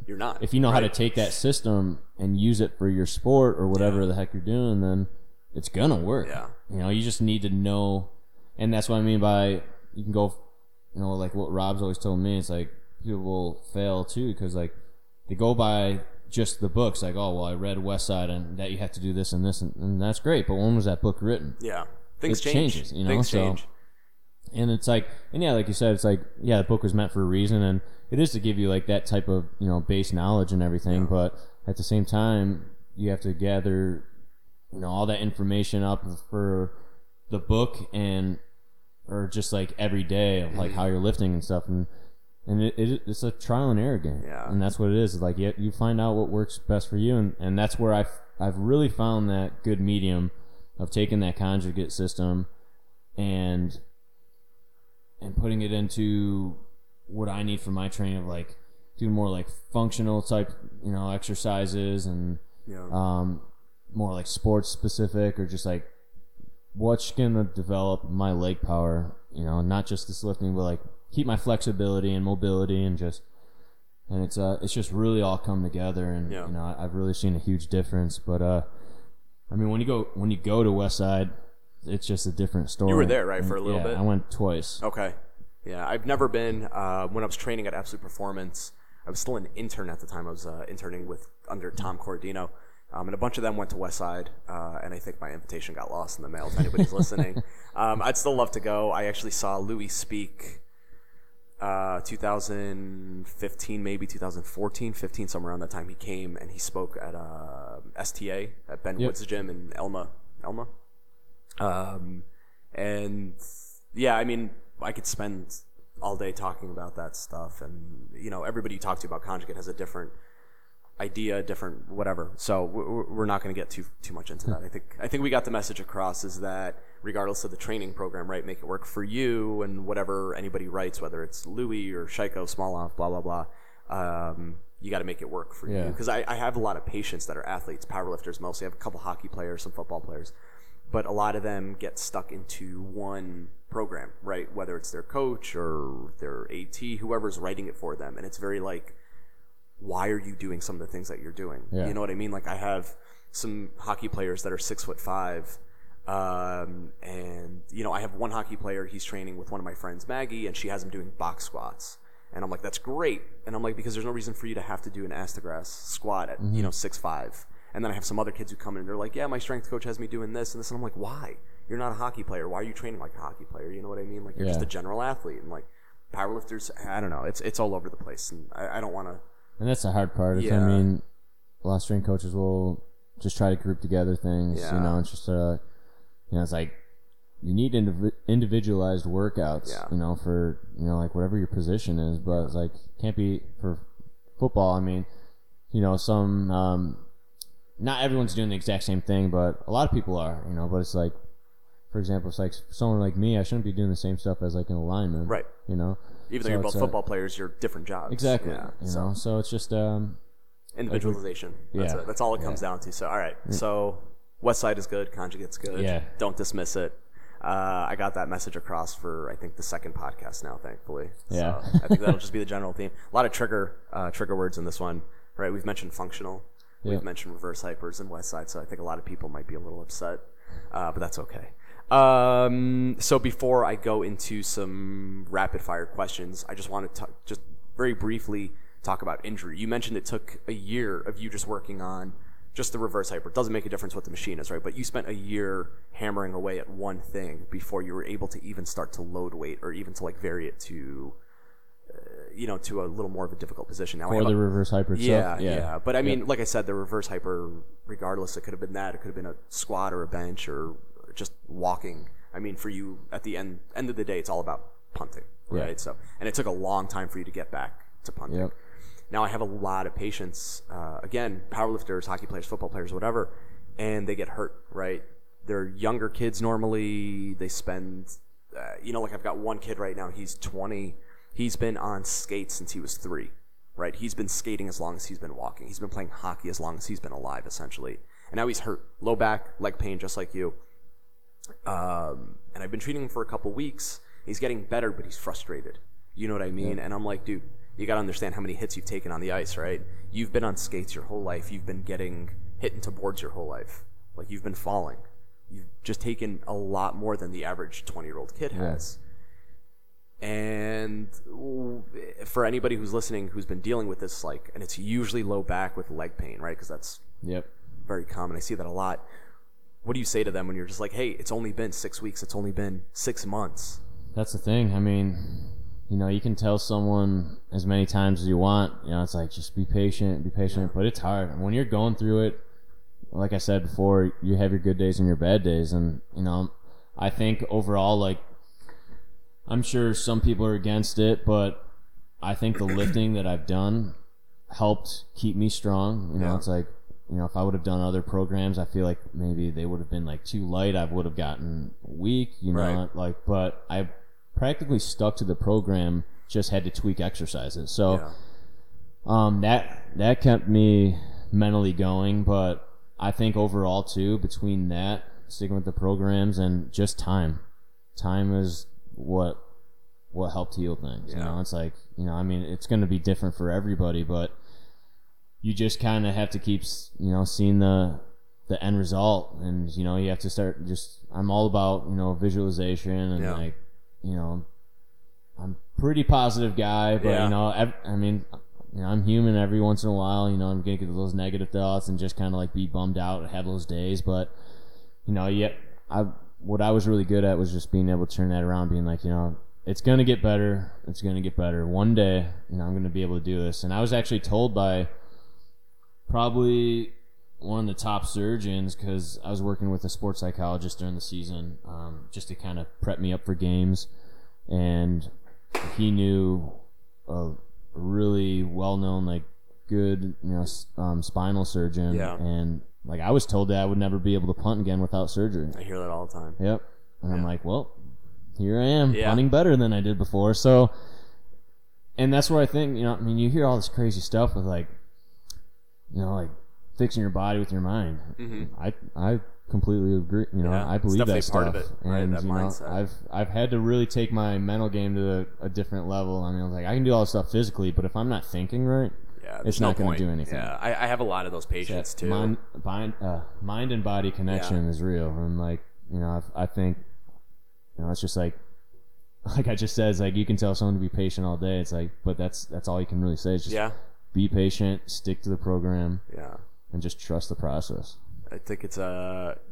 you're not. If you know how to take that system and use it for your sport or whatever the heck you're doing, then it's going to work. Yeah. You know, you just need to know. And that's what I mean by you can go, you know, like what Rob's always told me. It's like people will fail too because, like, they go by just the books. Like, oh, well, I read Westside and that you have to do this and this. And that's great. But when was that book written? Yeah. Things change. You know? Things change. And it's like, and yeah, like you said, it's like, yeah, the book was meant for a reason. And it is to give you, like, that type of, you know, base knowledge and everything. Yeah. But at the same time, you have to gather, you know, all that information up for the book and or just, like, every day of, like, how you're lifting and stuff. And it's a trial and error game. Yeah. And that's what it is. It's like, you find out what works best for you. And that's where I've really found that good medium of taking that Conjugate system and putting it into what I need for my training of, like, do more, like, functional type, you know, exercises and more like sports specific or just like what's gonna develop my leg power, you know, not just this lifting, but like keep my flexibility and mobility and just, and it's just really all come together. And you know, I've really seen a huge difference. But I mean, when you go to Westside, it's just a different story. You were there, right, for a little bit? I went twice. Okay. Yeah, I've never been. When I was training at Absolute Performance, I was still an intern at the time. I was interning under Tom Cordino. And a bunch of them went to Westside, and I think my invitation got lost in the mail if anybody's listening. I'd still love to go. I actually saw Louis speak 2015, maybe 2014, 15, somewhere around that time. He came and he spoke at STA at Ben Wood's gym in Elma. And, yeah, I mean, I could spend all day talking about that stuff. And, you know, everybody you talk to about Conjugate has a different idea, different whatever. So we're not going to get too much into that. I think we got the message across is that regardless of the training program, right, make it work for you and whatever anybody writes, whether it's Louis or Shiko, Smoloff, blah, blah, blah, you got to make it work for you. Because I have a lot of patients that are athletes, powerlifters mostly. I have a couple hockey players, some football players. But a lot of them get stuck into one program, right, whether it's their coach or their AT, whoever's writing it for them. And it's very like, why are you doing some of the things that you're doing? Yeah. You know what I mean? Like I have some hockey players that are 6'5", and you know I have one hockey player. He's training with one of my friends, Maggie, and she has him doing box squats. And I'm like, that's great. And I'm like, because there's no reason for you to have to do an astagrass squat at 6'5". And then I have some other kids who come in and they're like, yeah, my strength coach has me doing this and this. And I'm like, why? You're not a hockey player. Why are you training like a hockey player? You know what I mean? Like you're just a general athlete. And like powerlifters, I don't know. It's all over the place, and I don't want to. And that's the hard part. Yeah. I mean, a lot of strength coaches will just try to group together things. Yeah. You know, it's just you know, it's like you need individualized workouts. Yeah. You know, for you know, like whatever your position is, but it's like can't be for football. I mean, you know, some not everyone's doing the exact same thing, but a lot of people are, you know. But it's like, for example, it's like someone like me, I shouldn't be doing the same stuff as like an alignment, right? You know, even though you're both football players, you're different jobs. Exactly. Yeah, you know, so it's just individualization. That's all it comes down to. So all right, so West Side is good, Conjugate's good. Yeah. Don't dismiss it. I got that message across for, I think, the second podcast now, thankfully. Yeah. So I think that'll just be the general theme. A lot of trigger words in this one, right? We've mentioned functional. Yep. We've mentioned reverse hypers and West Side, so I think a lot of people might be a little upset, but that's okay. So before I go into some rapid-fire questions, I just want to just very briefly talk about injury. You mentioned it took a year of you just working on just the reverse hyper. It doesn't make a difference what the machine is, right? But you spent a year hammering away at one thing before you were able to even start to load weight or even to like vary it to, to a little more of a difficult position. Now, or the reverse hyper itself. Yeah. But I mean, like I said, the reverse hyper, regardless, it could have been that. It could have been a squat or a bench or just walking. I mean, for you, at the end of the day, it's all about punting, right? Yeah. So, and it took a long time for you to get back to punting. Yep. Now I have a lot of patients, again, powerlifters, hockey players, football players, whatever, and they get hurt, right? They're younger kids normally. They spend, like I've got one kid right now. He's 20. He's been on skates since he was 3, right? He's been skating as long as he's been walking. He's been playing hockey as long as he's been alive, essentially. And now he's hurt. Low back, leg pain, just like you. And I've been treating him for a couple weeks. He's getting better, but he's frustrated. You know what I mean? Yeah. And I'm like, dude, you got to understand how many hits you've taken on the ice, right? You've been on skates your whole life. You've been getting hit into boards your whole life. Like, you've been falling. You've just taken a lot more than the average 20-year-old kid has. And for anybody who's listening who's been dealing with this, like, and it's usually low back with leg pain, right? Because that's very common. I see that a lot. What do you say to them when you're just like, hey, it's only been 6 weeks. It's only been 6 months. That's the thing. I mean, you know, you can tell someone as many times as you want. You know, it's like, just be patient, but it's hard. And when you're going through it, like I said before, you have your good days and your bad days. And, you know, I think overall, like, I'm sure some people are against it, but I think the lifting that I've done helped keep me strong. You know, it's like, you know, if I would have done other programs, I feel like maybe they would have been, like, too light. I would have gotten weak, you know, like, but I practically stuck to the program, just had to tweak exercises. So that kept me mentally going. But I think overall too, between that, sticking with the programs, and just time is what helped heal things. You know, it's like, you know, I mean, it's going to be different for everybody, but you just kind of have to keep, you know, seeing the end result. And, you know, you have to start just, I'm all about, you know, visualization and like, you know, I'm a pretty positive guy, but, you know, I'm human. Every once in a while, you know, I'm going to get those negative thoughts and just kind of, like, be bummed out and have those days. But, you know, what I was really good at was just being able to turn that around, being like, you know, it's going to get better. It's going to get better. One day, you know, I'm going to be able to do this. And I was actually told by probably one of the top surgeons, because I was working with a sports psychologist during the season, just to kind of prep me up for games, and he knew a really well-known, like, good, you know, spinal surgeon, and, like, I was told that I would never be able to punt again without surgery. I hear that all the time. Yep. And I'm like, well, here I am, punting better than I did before. So, and that's where I think, you know, I mean, you hear all this crazy stuff with, like, you know, like, fixing your body with your mind. Mm-hmm. I completely agree. You know, I believe it's that stuff. Part of it, right? And that mindset. I've had to really take my mental game to a different level. I mean, I can do all this stuff physically, but if I'm not thinking right, it's not going to do anything. Yeah, I have a lot of those patients too. Mind and body connection is real, and, like, you know, I think, you know, it's just like I just said, it's like, you can tell someone to be patient all day. It's like, but that's all you can really say. It's just be patient, stick to the program. Yeah. And just trust the process. I think it's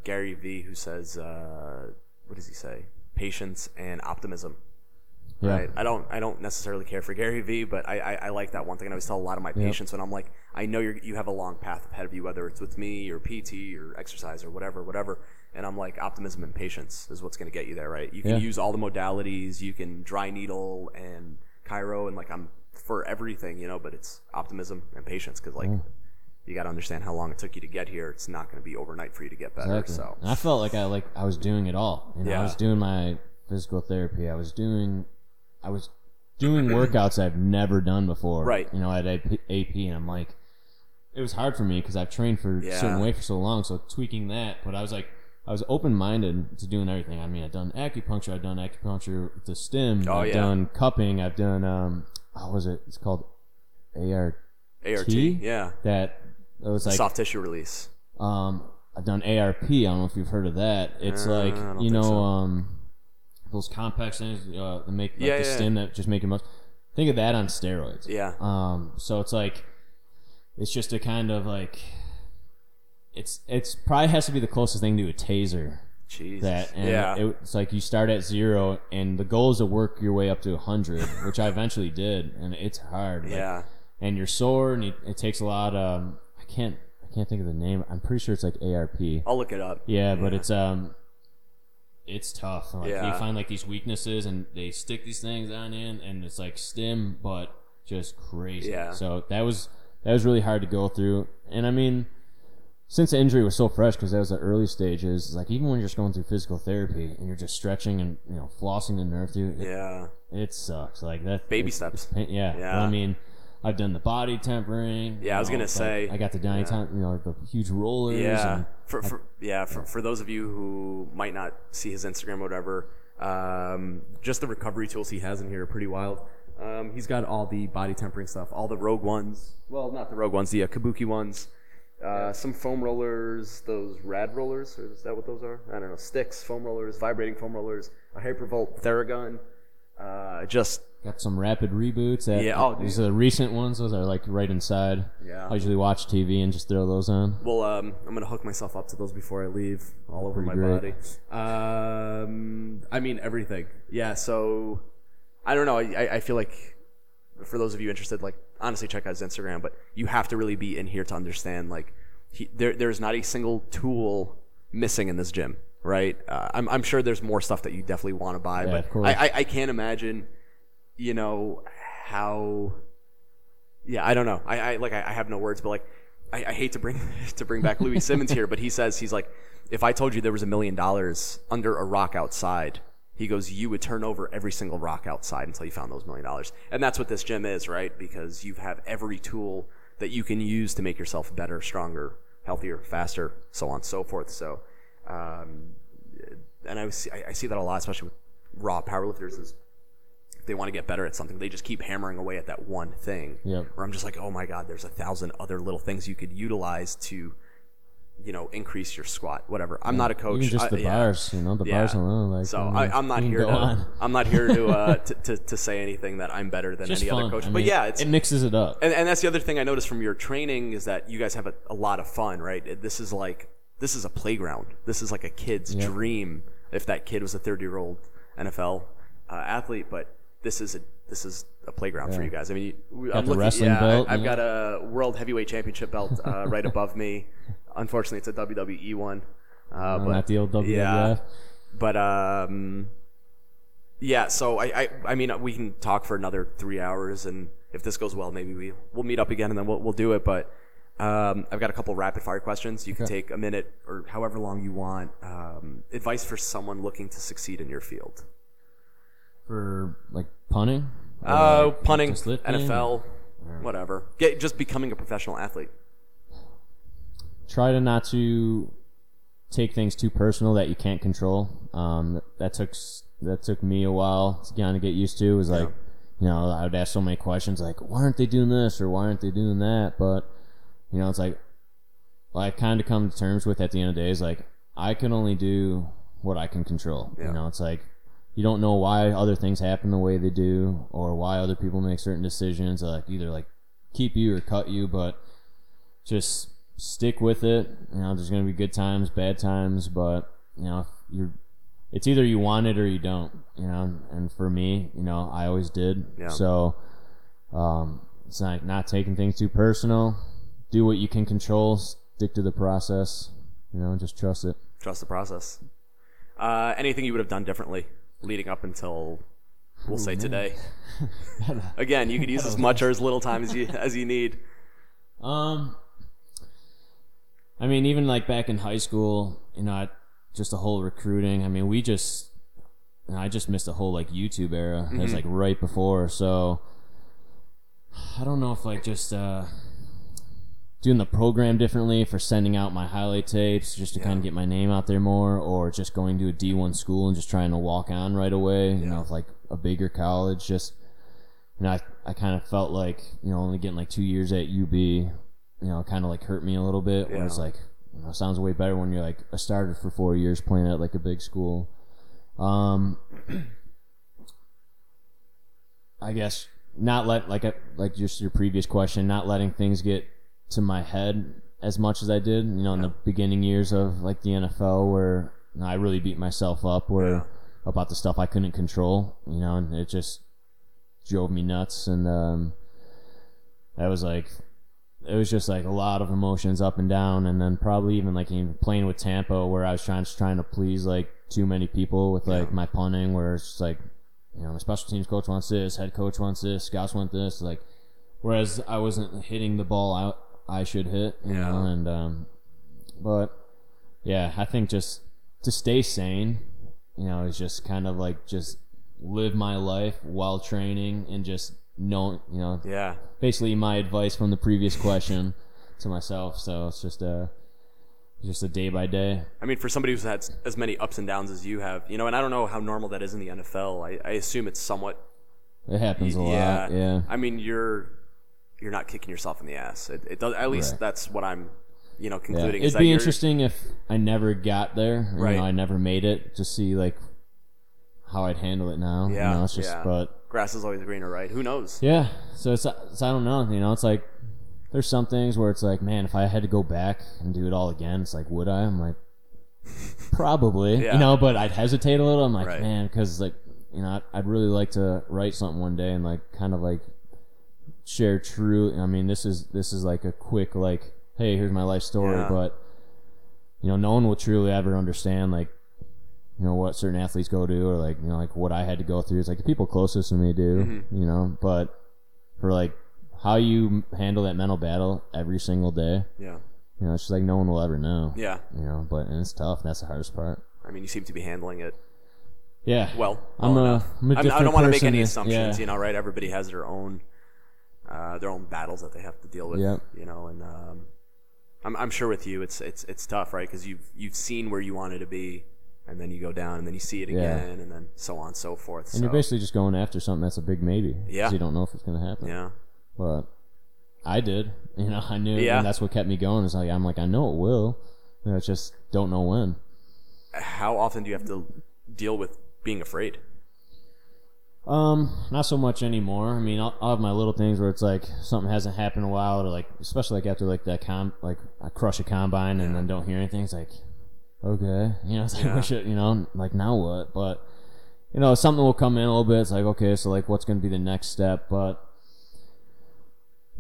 Gary Vee who says, what does he say? Patience and optimism. Yeah. Right? I don't necessarily care for Gary Vee, but I like that one thing. And I always tell a lot of my patients when I'm like, I know you have a long path ahead of you, whether it's with me or PT or exercise or whatever. And I'm like, optimism and patience is what's going to get you there, right? You can use all the modalities. You can dry needle and chiro, and, like, I'm for everything, you know, but it's optimism and patience because, like, you got to understand how long it took you to get here. It's not going to be overnight for you to get better. Exactly. So and I felt like I was doing it all. You know, yeah. I was doing my physical therapy. I was doing workouts I've never done before. Right. You know, at AP, and I'm like, it was hard for me because I've trained for a certain way for so long. So tweaking that, but I was open-minded to doing everything. I mean, I've done acupuncture. I've done acupuncture with the stem. Oh, I've done cupping. I've done, how was it? It's called ART. ART, yeah. That was like soft tissue release. I've done ARP. I don't know if you've heard of that. It's those compact things that make the stem that just make your muscle. Think of that on steroids. Yeah. So it's like it's just a kind of like it's probably has to be the closest thing to a taser. Jesus. It's like you start at 0 and the goal is to work your way up to 100, which I eventually did, and it's hard. Yeah. And you're sore, and it takes a lot. I can't think of the name. I'm pretty sure it's like ARP. I'll look it up. Yeah, but it's tough. Like, you find like these weaknesses, and they stick these things on in, and it's like stim, but just crazy. Yeah. So that was really hard to go through. And I mean, since the injury was so fresh, because that was the early stages, it's like even when you're just going through physical therapy and you're just stretching and flossing the nerve through, it sucks. Like that. Baby steps. Yeah. But I mean, I've done the body tempering. Yeah, I was gonna say I got the Donnie Tom, the huge rollers. Yeah, and for those of you who might not see his Instagram or whatever, just the recovery tools he has in here are pretty wild. He's got all the body tempering stuff, all the Rogue ones. Well, not the Rogue ones, the Kabuki ones. Some foam rollers, those rad rollers, or is that what those are? I don't know. Sticks, foam rollers, vibrating foam rollers, a Hypervolt Theragun. Got some rapid reboots. These are the recent ones. Those are like right inside. Yeah. I usually watch TV and just throw those on. Well, I'm going to hook myself up to those before I leave all over my body. I mean, everything. Yeah, so I don't know. I feel like for those of you interested, like honestly check out his Instagram, but you have to really be in here to understand like there's not a single tool missing in this gym, right? I'm sure there's more stuff that you definitely want to buy, but I can't imagine – I don't know. I have no words, but like, I hate to bring back Louis Simmons here, but he says, he's like, if I told you there was $1 million under a rock outside, he goes, you would turn over every single rock outside until you found those $1 million. And that's what this gym is, right? Because you have every tool that you can use to make yourself better, stronger, healthier, faster, so on and so forth. So, and I see that a lot, especially with raw powerlifters is, they want to get better at something, they just keep hammering away at that one thing. Yep. Where I'm just like, oh my God, there's 1,000 other little things you could utilize to, increase your squat, whatever. I'm not a coach. Even just the bars, the bars alone. Like, so I'm not here to to say anything that I'm better than just any other coach. I mean, but yeah, it mixes it up. And that's the other thing I noticed from your training is that you guys have a lot of fun, right? This is a playground. This is like a kid's dream. If that kid was a 30-year-old NFL athlete, but This is a playground for you guys. I mean, I'm looking. Yeah, belt, I've got a World Heavyweight Championship belt right above me. Unfortunately, it's a WWE one. But not the old WWF. Yeah, but So I mean, we can talk for another 3 hours, and if this goes well, maybe we'll meet up again, and then we'll do it. But I've got a couple rapid fire questions. You can take a minute or however long you want. Advice for someone looking to succeed in your field. For like punting? Punting, NFL, whatever. Just becoming a professional athlete. Try to not to take things too personal that you can't control. That took me a while to kind of get used to. It was like, I would ask so many questions like, why aren't they doing this or why aren't they doing that? But, it's like, I kind of come to terms with at the end of the day is like, I can only do what I can control. Yeah. It's like, you don't know why other things happen the way they do or why other people make certain decisions like either like keep you or cut you, but just stick with it. There's going to be good times, bad times, but it's either you want it or you don't, and for me, I always did. Yeah. So it's like not taking things too personal, do what you can control, stick to the process, just trust it. Trust the process. Anything you would have done differently? Leading up until, we'll say today. Again, you could use as much or as little time as you need. I mean, even like back in high school, you know, just the whole recruiting. I mean, I just missed the whole like YouTube era. Mm-hmm. It was like right before. So I don't know if like just doing the program differently for sending out my highlight tapes just to kind of get my name out there more, or just going to a D1 school and just trying to walk on right away, you know, with like a bigger college. Just, you know, I kind of felt like, you know, only getting like 2 years at UB, you know, kind of like hurt me a little bit. Yeah. Where it's like, you know, it sounds way better when you're like a starter for 4 years playing at like a big school. I guess not let like just your previous question, not letting things get to my head as much as I did, you know, in the beginning years of like the NFL, where, you know, I really beat myself up about the stuff I couldn't control, you know, and it just drove me nuts. And that was like, it was just like a lot of emotions up and down. And then probably even playing with Tampa, where I was trying to please like too many people with like my punting, where it's just like, you know, my special teams coach wants this, head coach wants this, scouts want this, like, whereas I wasn't hitting the ball I should hit, you know, and but yeah, I think just to stay sane, you know, is just kind of like just live my life while training and just know, you know, basically my advice from the previous question to myself. So it's just a day by day. I mean, for somebody who's had as many ups and downs as you have, you know, and I don't know how normal that is in the NFL. I assume it's somewhat. It happens a lot. Yeah. I mean, you're not kicking yourself in the ass. It does. At least that's what I'm, you know, concluding. Yeah. It'd be interesting if I never got there. Or, you know, I never made it. Just see like how I'd handle it now. Yeah. You know, it's just, but grass is always greener, right? Who knows? Yeah. So it's I don't know. You know, it's like, there's some things where it's like, man, if I had to go back and do it all again, it's like, would I? I'm like, probably, you know, but I'd hesitate a little. I'm like, man, because like, you know, I'd really like to write something one day and like kind of like share true. I mean, this is like a quick like, hey, here's my life story, but you know, no one will truly ever understand like, you know, what certain athletes go to, or like, you know, like what I had to go through. It's like the people closest to me do, you know, but for like, how you handle that mental battle every single day. Yeah. You know, it's just like no one will ever know. Yeah. You know, but and it's tough. And that's the hardest part. I mean, you seem to be handling it. Yeah. Well, I'm a different person. I don't want to make any assumptions, you know, right? Everybody has their own battles that they have to deal with, you know, and I'm sure with you it's tough, right? Because you've seen where you wanted to be, and then you go down, and then you see it again, and then so on and so forth. And you're basically just going after something that's a big maybe. Yeah. You don't know if it's going to happen. Yeah. But I did, you know, I knew, and that's what kept me going. It's like, I'm like, I know it will, you know, I just don't know when. How often do you have to deal with being afraid? Not so much anymore. I mean, I'll have my little things where it's like something hasn't happened in a while, or like, especially like after like I crush a combine and then don't hear anything. It's like, okay, you know, it's like, wish it, you know, like now what? But, you know, something will come in a little bit. It's like, okay, so like what's going to be the next step? But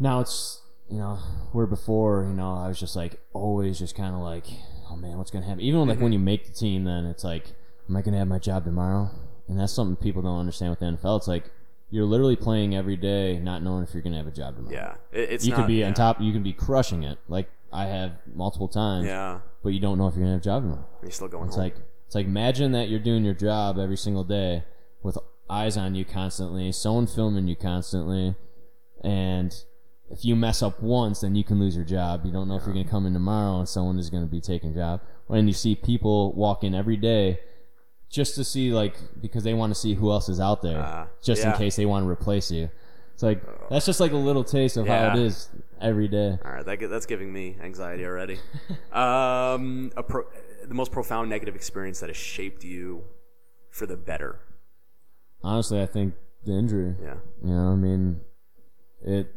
now it's, you know, where before, you know, I was just like always just kind of like, oh man, what's going to happen? Even like when you make the team, then it's like, am I going to have my job tomorrow? And that's something people don't understand with the NFL. It's like you're literally playing every day not knowing if you're going to have a job tomorrow. Yeah. You could be on top, you can be crushing it like I have multiple times. Yeah. But you don't know if you're going to have a job tomorrow. You're still going home. It's like imagine that you're doing your job every single day with eyes on you constantly, someone filming you constantly, and if you mess up once, then you can lose your job. You don't know if you're going to come in tomorrow and someone is going to be taking a job. And you see people walk in every day just to see, like, because they want to see who else is out there, in case they want to replace you. It's like, that's just like a little taste of how it is every day. All right, that's giving me anxiety already. The most profound negative experience that has shaped you for the better? Honestly, I think the injury. Yeah. You know, I mean, it...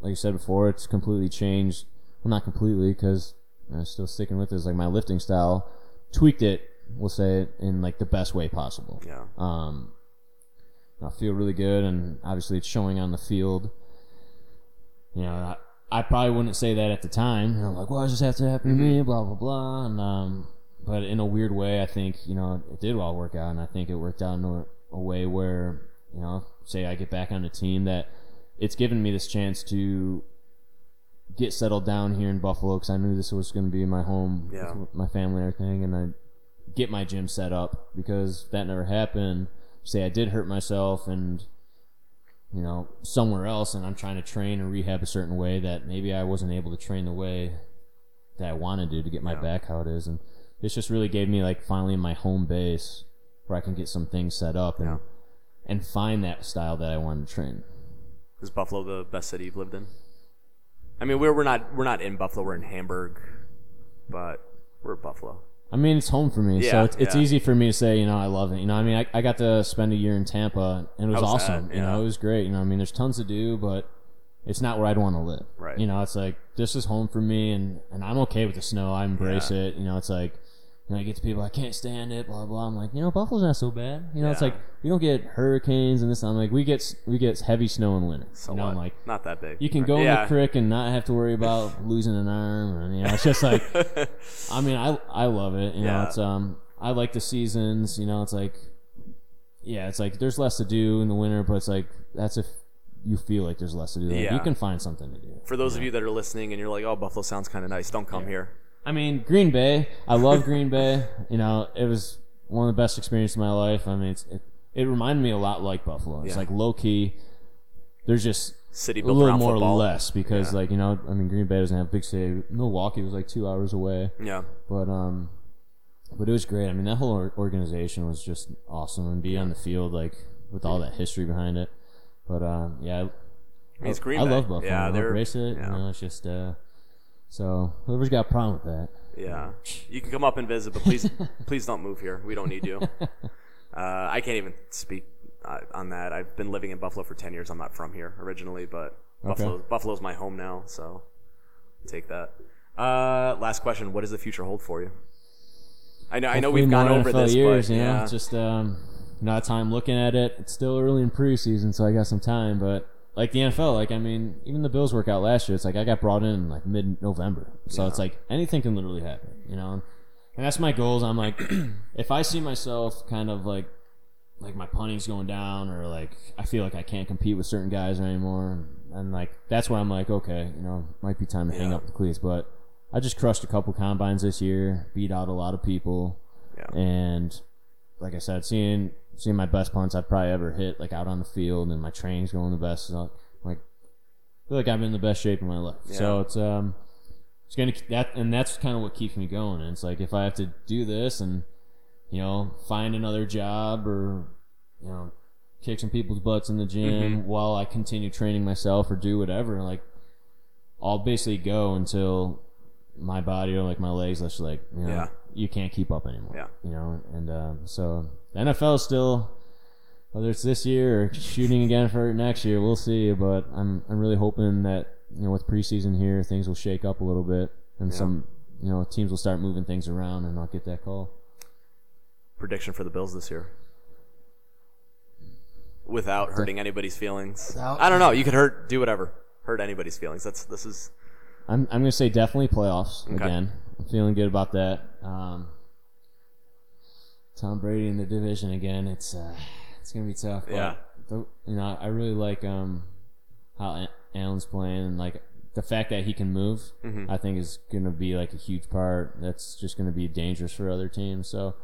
Like you said before, it's completely changed. Well, not completely, because I'm still sticking with this. Like my lifting style, tweaked it, we'll say it, in like the best way possible. Yeah. I feel really good, and obviously it's showing on the field. You know, I probably wouldn't say that at the time. You know, like, well, I just have to happen to me, blah blah blah. And but in a weird way, I think, you know, it did all work out, and I think it worked out in a way where, you know, say I get back on a team that. It's given me this chance to get settled down here in Buffalo because I knew this was going to be my home, with my family and everything, and I get my gym set up because that never happened. Say I did hurt myself and, you know, somewhere else, and I'm trying to train and rehab a certain way that maybe I wasn't able to train the way that I wanted to get my back how it is. And this just really gave me, like, finally my home base where I can get some things set up and find that style that I wanted to train. Is Buffalo the best city you've lived in? I mean, we're not in Buffalo. We're in Hamburg, but we're at Buffalo. I mean, it's home for me, so it's easy for me to say, you know, I love it. You know, I mean, I got to spend a year in Tampa, and it was awesome. That, you know, it was great. You know, I mean, there's tons to do, but it's not where I'd want to live. Right. You know, it's like, this is home for me, and I'm okay with the snow. I embrace it. You know, it's like, you know, I get to people, I can't stand it, blah, blah. I'm like, you know, Buffalo's not so bad. You know, it's like, we don't get hurricanes and this. I'm like, we get heavy snow in winter. So, you know, I'm like, not that big. You can go in the creek and not have to worry about losing an arm. Or, you know, it's just like, I mean, I love it. You know, it's, I like the seasons. You know, it's like, yeah, it's like there's less to do in the winter, but it's like, that's if you feel like there's less to do. Like, you can find something to do. For those of you that are listening and you're like, oh, Buffalo sounds kind of nice, don't come here. I mean, Green Bay, I love Green Bay. You know, it was one of the best experiences of my life. I mean, it reminded me a lot like Buffalo. It's like low-key. There's just city built a little more football. Or less because, like, you know, I mean, Green Bay doesn't have a big city. Milwaukee was like 2 hours away. Yeah. But it was great. I mean, that whole organization was just awesome. And being on the field, like, with all that history behind it. But, it's Green Bay. I love Buffalo. Yeah, I embrace it. You know, it's just... So whoever's got a problem with that, you can come up and visit, but please don't move here. We don't need you. I can't even speak on that. I've been living in Buffalo for 10 years. I'm not from here originally, but Buffalo's my home now. So take that. Last question: what does the future hold for you? I know we've gone over this, years, but you know, it's just not time looking at it. It's still early in preseason, so I got some time, but. Like the NFL, like, I mean, even the Bills workout last year, it's like I got brought in like mid-November. So it's like anything can literally happen, you know? And that's my goals. I'm like, if I see myself kind of like my punting's going down or like I feel like I can't compete with certain guys anymore, and like that's where I'm like, okay, you know, might be time to hang up the cleats. But I just crushed a couple combines this year, beat out a lot of people. Yeah. And like I said, seeing my best punts I've probably ever hit, like, out on the field, and my training's going the best. So, like, I feel like I'm in the best shape of my life. Yeah. So it's gonna that, and that's kind of what keeps me going. And it's like if I have to do this, and you know, find another job, or you know, kick some people's butts in the gym while I continue training myself or do whatever, like, I'll basically go until my body or like my legs, that's like, you know, you can't keep up anymore. Yeah. You know, and so. The NFL is still, whether it's this year or shooting again for next year, we'll see. But I'm really hoping that, you know, with preseason here, things will shake up a little bit, and some, you know, teams will start moving things around, and I'll get that call. Prediction for the Bills this year. Without hurting anybody's feelings. I don't know. You could hurt anybody's feelings. This is. I'm gonna say definitely playoffs again. I'm feeling good about that. Tom Brady in the division again. It's gonna be tough. But you know, I really like how Allen's playing, and like the fact that he can move. I think is gonna be like a huge part. That's just gonna be dangerous for other teams. So,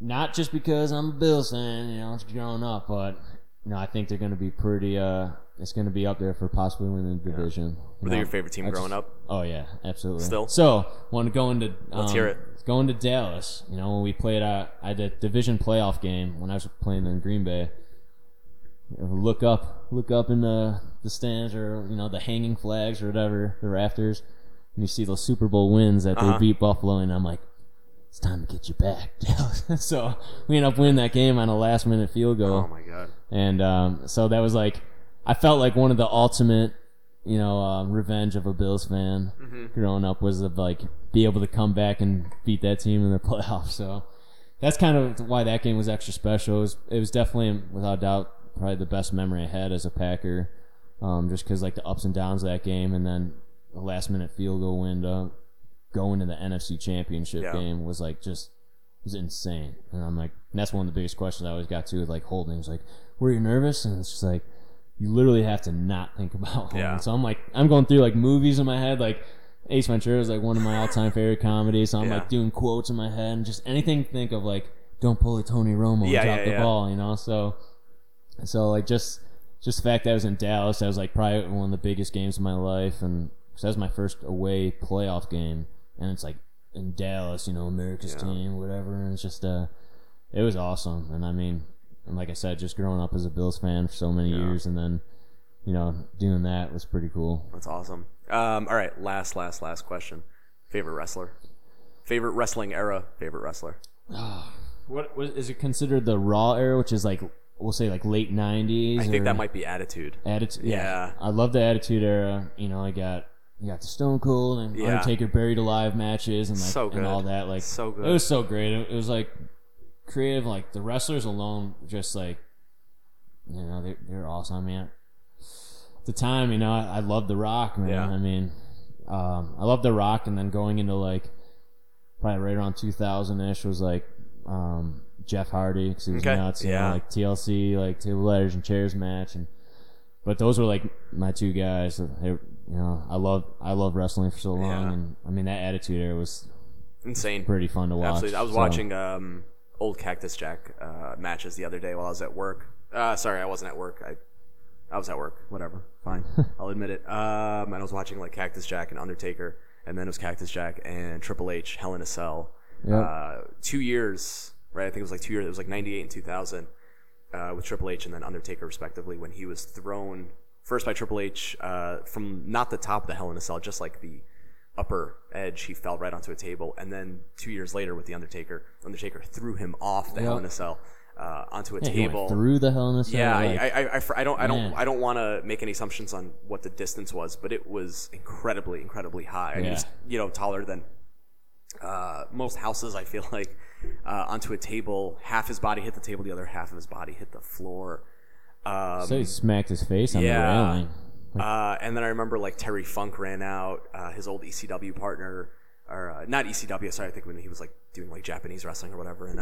not just because I'm a Bills fan, you know, it's growing up, but you know, I think they're gonna be pretty. It's gonna be up there for possibly winning the division. Were they your favorite team growing up? Oh yeah, absolutely. Still. So, want to go into? Let's hear it. Going to Dallas, you know, when we played, I had a division playoff game when I was playing in Green Bay. You know, look up in the stands, or you know, the hanging flags or whatever, the rafters, and you see those Super Bowl wins that they beat Buffalo, and I'm like, it's time to get you back, Dallas. So we ended up winning that game on a last minute field goal. Oh my god! And so that was like, I felt like one of the ultimate, you know, revenge of a Bills fan growing up was of like be able to come back and beat that team in the playoffs. So that's kind of why that game was extra special. It was definitely, without doubt, probably the best memory I had as a Packer, just because like the ups and downs of that game, and then the last minute field goal win to go into the NFC Championship game was like just was insane. And I'm like, and that's one of the biggest questions I always got to, like holdings, like, were you nervous? And it's just like, you literally have to not think about one. Yeah. So I'm like, I'm going through like movies in my head, like Ace Ventura is like one of my all-time favorite comedies. So I'm like doing quotes in my head and just anything to think of, like, don't pull a Tony Romo and drop the ball, you know? So like just the fact that I was in Dallas, that was like probably one of the biggest games of my life. And cause that was my first away playoff game. And it's like in Dallas, you know, America's team, whatever. And it's just, it was awesome. And I mean, and like I said, just growing up as a Bills fan for so many years and then, you know, doing that was pretty cool. That's awesome. All right, last question. Favorite wrestler? Favorite wrestling era? Favorite wrestler? What is it considered the Raw era, which is like, we'll say like late 90s? I think that might be Attitude. Attitude. I love the Attitude era. You know, you got the Stone Cold and Undertaker buried alive matches and like so and all that. Like, so good. It was so great. It was like creative, like the wrestlers alone, just like, you know, they're awesome. I mean, at the time, you know, I loved The Rock, man. Yeah. I mean, I loved The Rock, and then going into like probably right around 2000-ish was like Jeff Hardy, because he was nuts, you know, like TLC, like table ladders and chairs match, but those were like my two guys. You know, I love wrestling for so long, and I mean that Attitude Era was insane, pretty fun to watch. Absolutely. I was watching old Cactus Jack matches the other day while I was at work. Sorry, I wasn't at work. I was at work. Whatever, fine, I'll admit it. And I was watching like Cactus Jack and Undertaker, and then it was Cactus Jack and Triple H, Hell in a Cell. Yep. 2 years, right? I think it was like 2 years. It was like 98 and 2000 with Triple H and then Undertaker respectively, when he was thrown. First by Triple H, from not the top of the Hell in a Cell, just like the upper edge, he fell right onto a table. And then 2 years later with the Undertaker threw him off the Hell in a Cell onto a table. He threw the Hell in a Cell. Yeah, like, I don't want to make any assumptions on what the distance was, but it was incredibly, incredibly high. Yeah. I mean, just, you know, taller than most houses, I feel like, onto a table. Half his body hit the table, the other half of his body hit the floor. So he smacked his face on the railing. And then I remember like Terry Funk ran out, his old ECW partner, or not ECW, sorry, I think when he was like doing like Japanese wrestling or whatever. And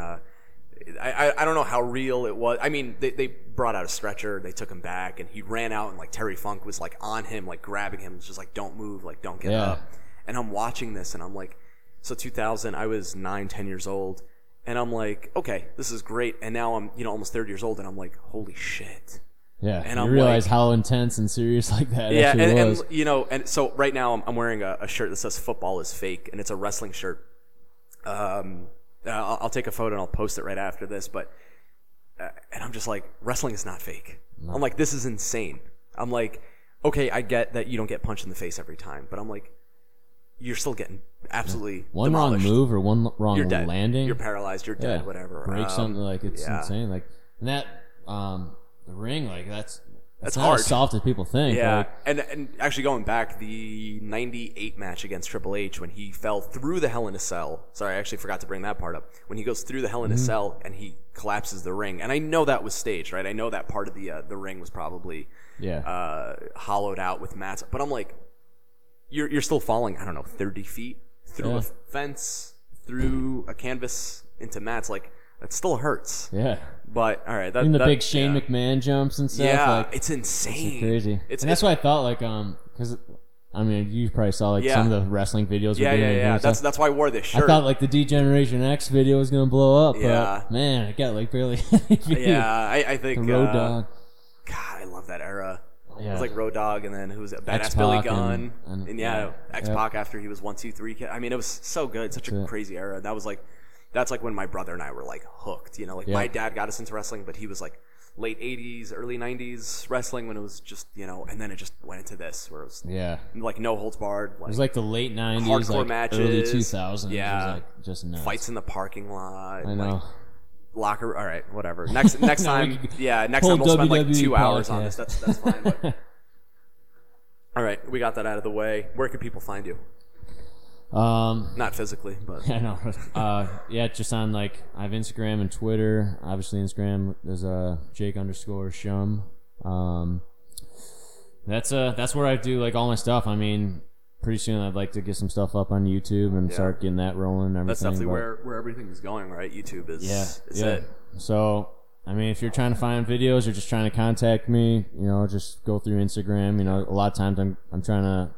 I don't know how real it was. I mean, they brought out a stretcher, they took him back, and he ran out, and like Terry Funk was like on him, like grabbing him, just like don't move, like don't get up. And I'm watching this, and I'm like, so 2000, I was 9, 10 years old. And I'm like, okay, this is great. And now I'm, you know, almost 30 years old, and I'm like, holy shit. Yeah, and I realize like, how intense and serious like that actually was. And, you know, and so right now I'm wearing a shirt that says football is fake, and it's a wrestling shirt. I'll take a photo, and I'll post it right after this. But and I'm just like, wrestling is not fake. No. I'm like, this is insane. I'm like, okay, I get that you don't get punched in the face every time, but I'm like, you're still getting absolutely one demolished. Wrong move or one wrong you're dead. Landing. You're paralyzed. You're dead. Whatever. Break something, like it's insane. Like and that the ring, like that's not hard. As soft as people think. Yeah, like, and actually going back, the 98 match against Triple H when he fell through the Hell in a Cell. Sorry, I actually forgot to bring that part up. When he goes through the Hell in a Cell and he collapses the ring, and I know that was staged, right? I know that part of the ring was probably hollowed out with mats, but I'm like. You're still falling, I don't know, 30 feet through a fence, through a canvas, into mats. Like, that still hurts. Yeah. But, all right. Even the big Shane McMahon jumps and stuff. Yeah, like, it's insane. It's crazy. And that's why I thought, like, because, I mean, you probably saw, like, some of the wrestling videos. Yeah. That's why I wore this shirt. I thought, like, the D-Generation X video was going to blow up. Yeah. But, man, it got, like, barely. I think. The Road Dogg. God, I love that era. Yeah. It was like Road Dogg, and then who was it? Badass X-Pac Billy Gunn, and X-Pac after he was 1, 2, 3. I mean, it was so good, such a crazy era. That was like, that's like when my brother and I were like hooked. You know, like my dad got us into wrestling, but he was like late 80s, early 90s wrestling when it was just, you know, and then it just went into this where it was like no holds barred. Like, it was like the late 90s, hardcore like matches, early 2000s. Yeah, it was like just nuts. Fights in the parking lot. I know. Like, locker, all right, whatever. Next time, next time we'll spend like 2 hours on this. That's fine. But. All right, we got that out of the way. Where can people find you? Not physically, but I know. Just on like I have Instagram and Twitter. Obviously, Instagram there's a Jake_Shum. That's where I do like all my stuff. I mean. Pretty soon I'd like to get some stuff up on YouTube and start getting that rolling and everything. That's definitely where everything is going, right? YouTube is it. So I mean, if you're trying to find videos or just trying to contact me, you know, just go through Instagram. You know, a lot of times I'm trying to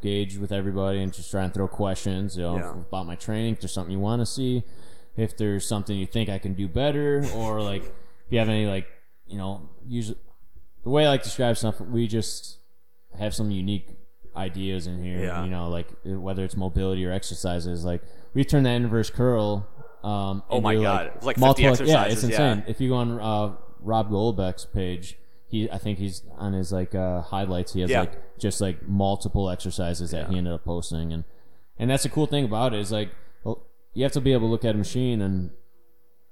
gauge with everybody and just try and throw questions, you know, about my training. If there's something you want to see, if there's something you think I can do better, or like if you have any like, you know, usually the way I like to describe stuff, we just have some unique ideas in here. Yeah. You know, like whether it's mobility or exercises, like we turn the inverse curl. Oh my God! It's like 50 exercises. Yeah, it's insane. Yeah. If you go on Rob Golabek's page, I think he's on his like highlights. He has like just like multiple exercises that he ended up posting, and that's the cool thing about it is like you have to be able to look at a machine and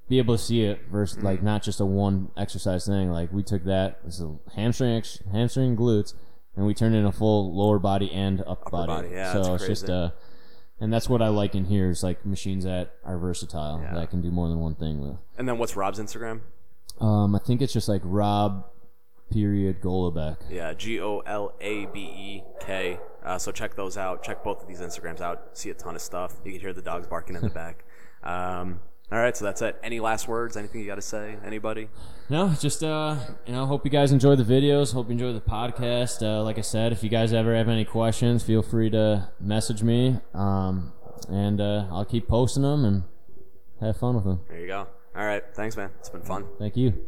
be able to see it versus like not just a one exercise thing. Like we took that as a hamstring, glutes, and we turned it in a full lower body and upper body. Yeah, so that's crazy. Just and that's what I like in here is like machines that are versatile that I can do more than one thing with. And then what's Rob's Instagram? I think it's just like Rob Golabek. Yeah, Golabek. So check those out. Check both of these Instagrams out. See a ton of stuff. You can hear the dogs barking in the back. All right, so that's it. Any last words? Anything you got to say? Anybody? No, just you know, hope you guys enjoy the videos. Hope you enjoy the podcast. Like I said, if you guys ever have any questions, feel free to message me, and I'll keep posting them and have fun with them. There you go. All right, thanks, man. It's been fun. Thank you.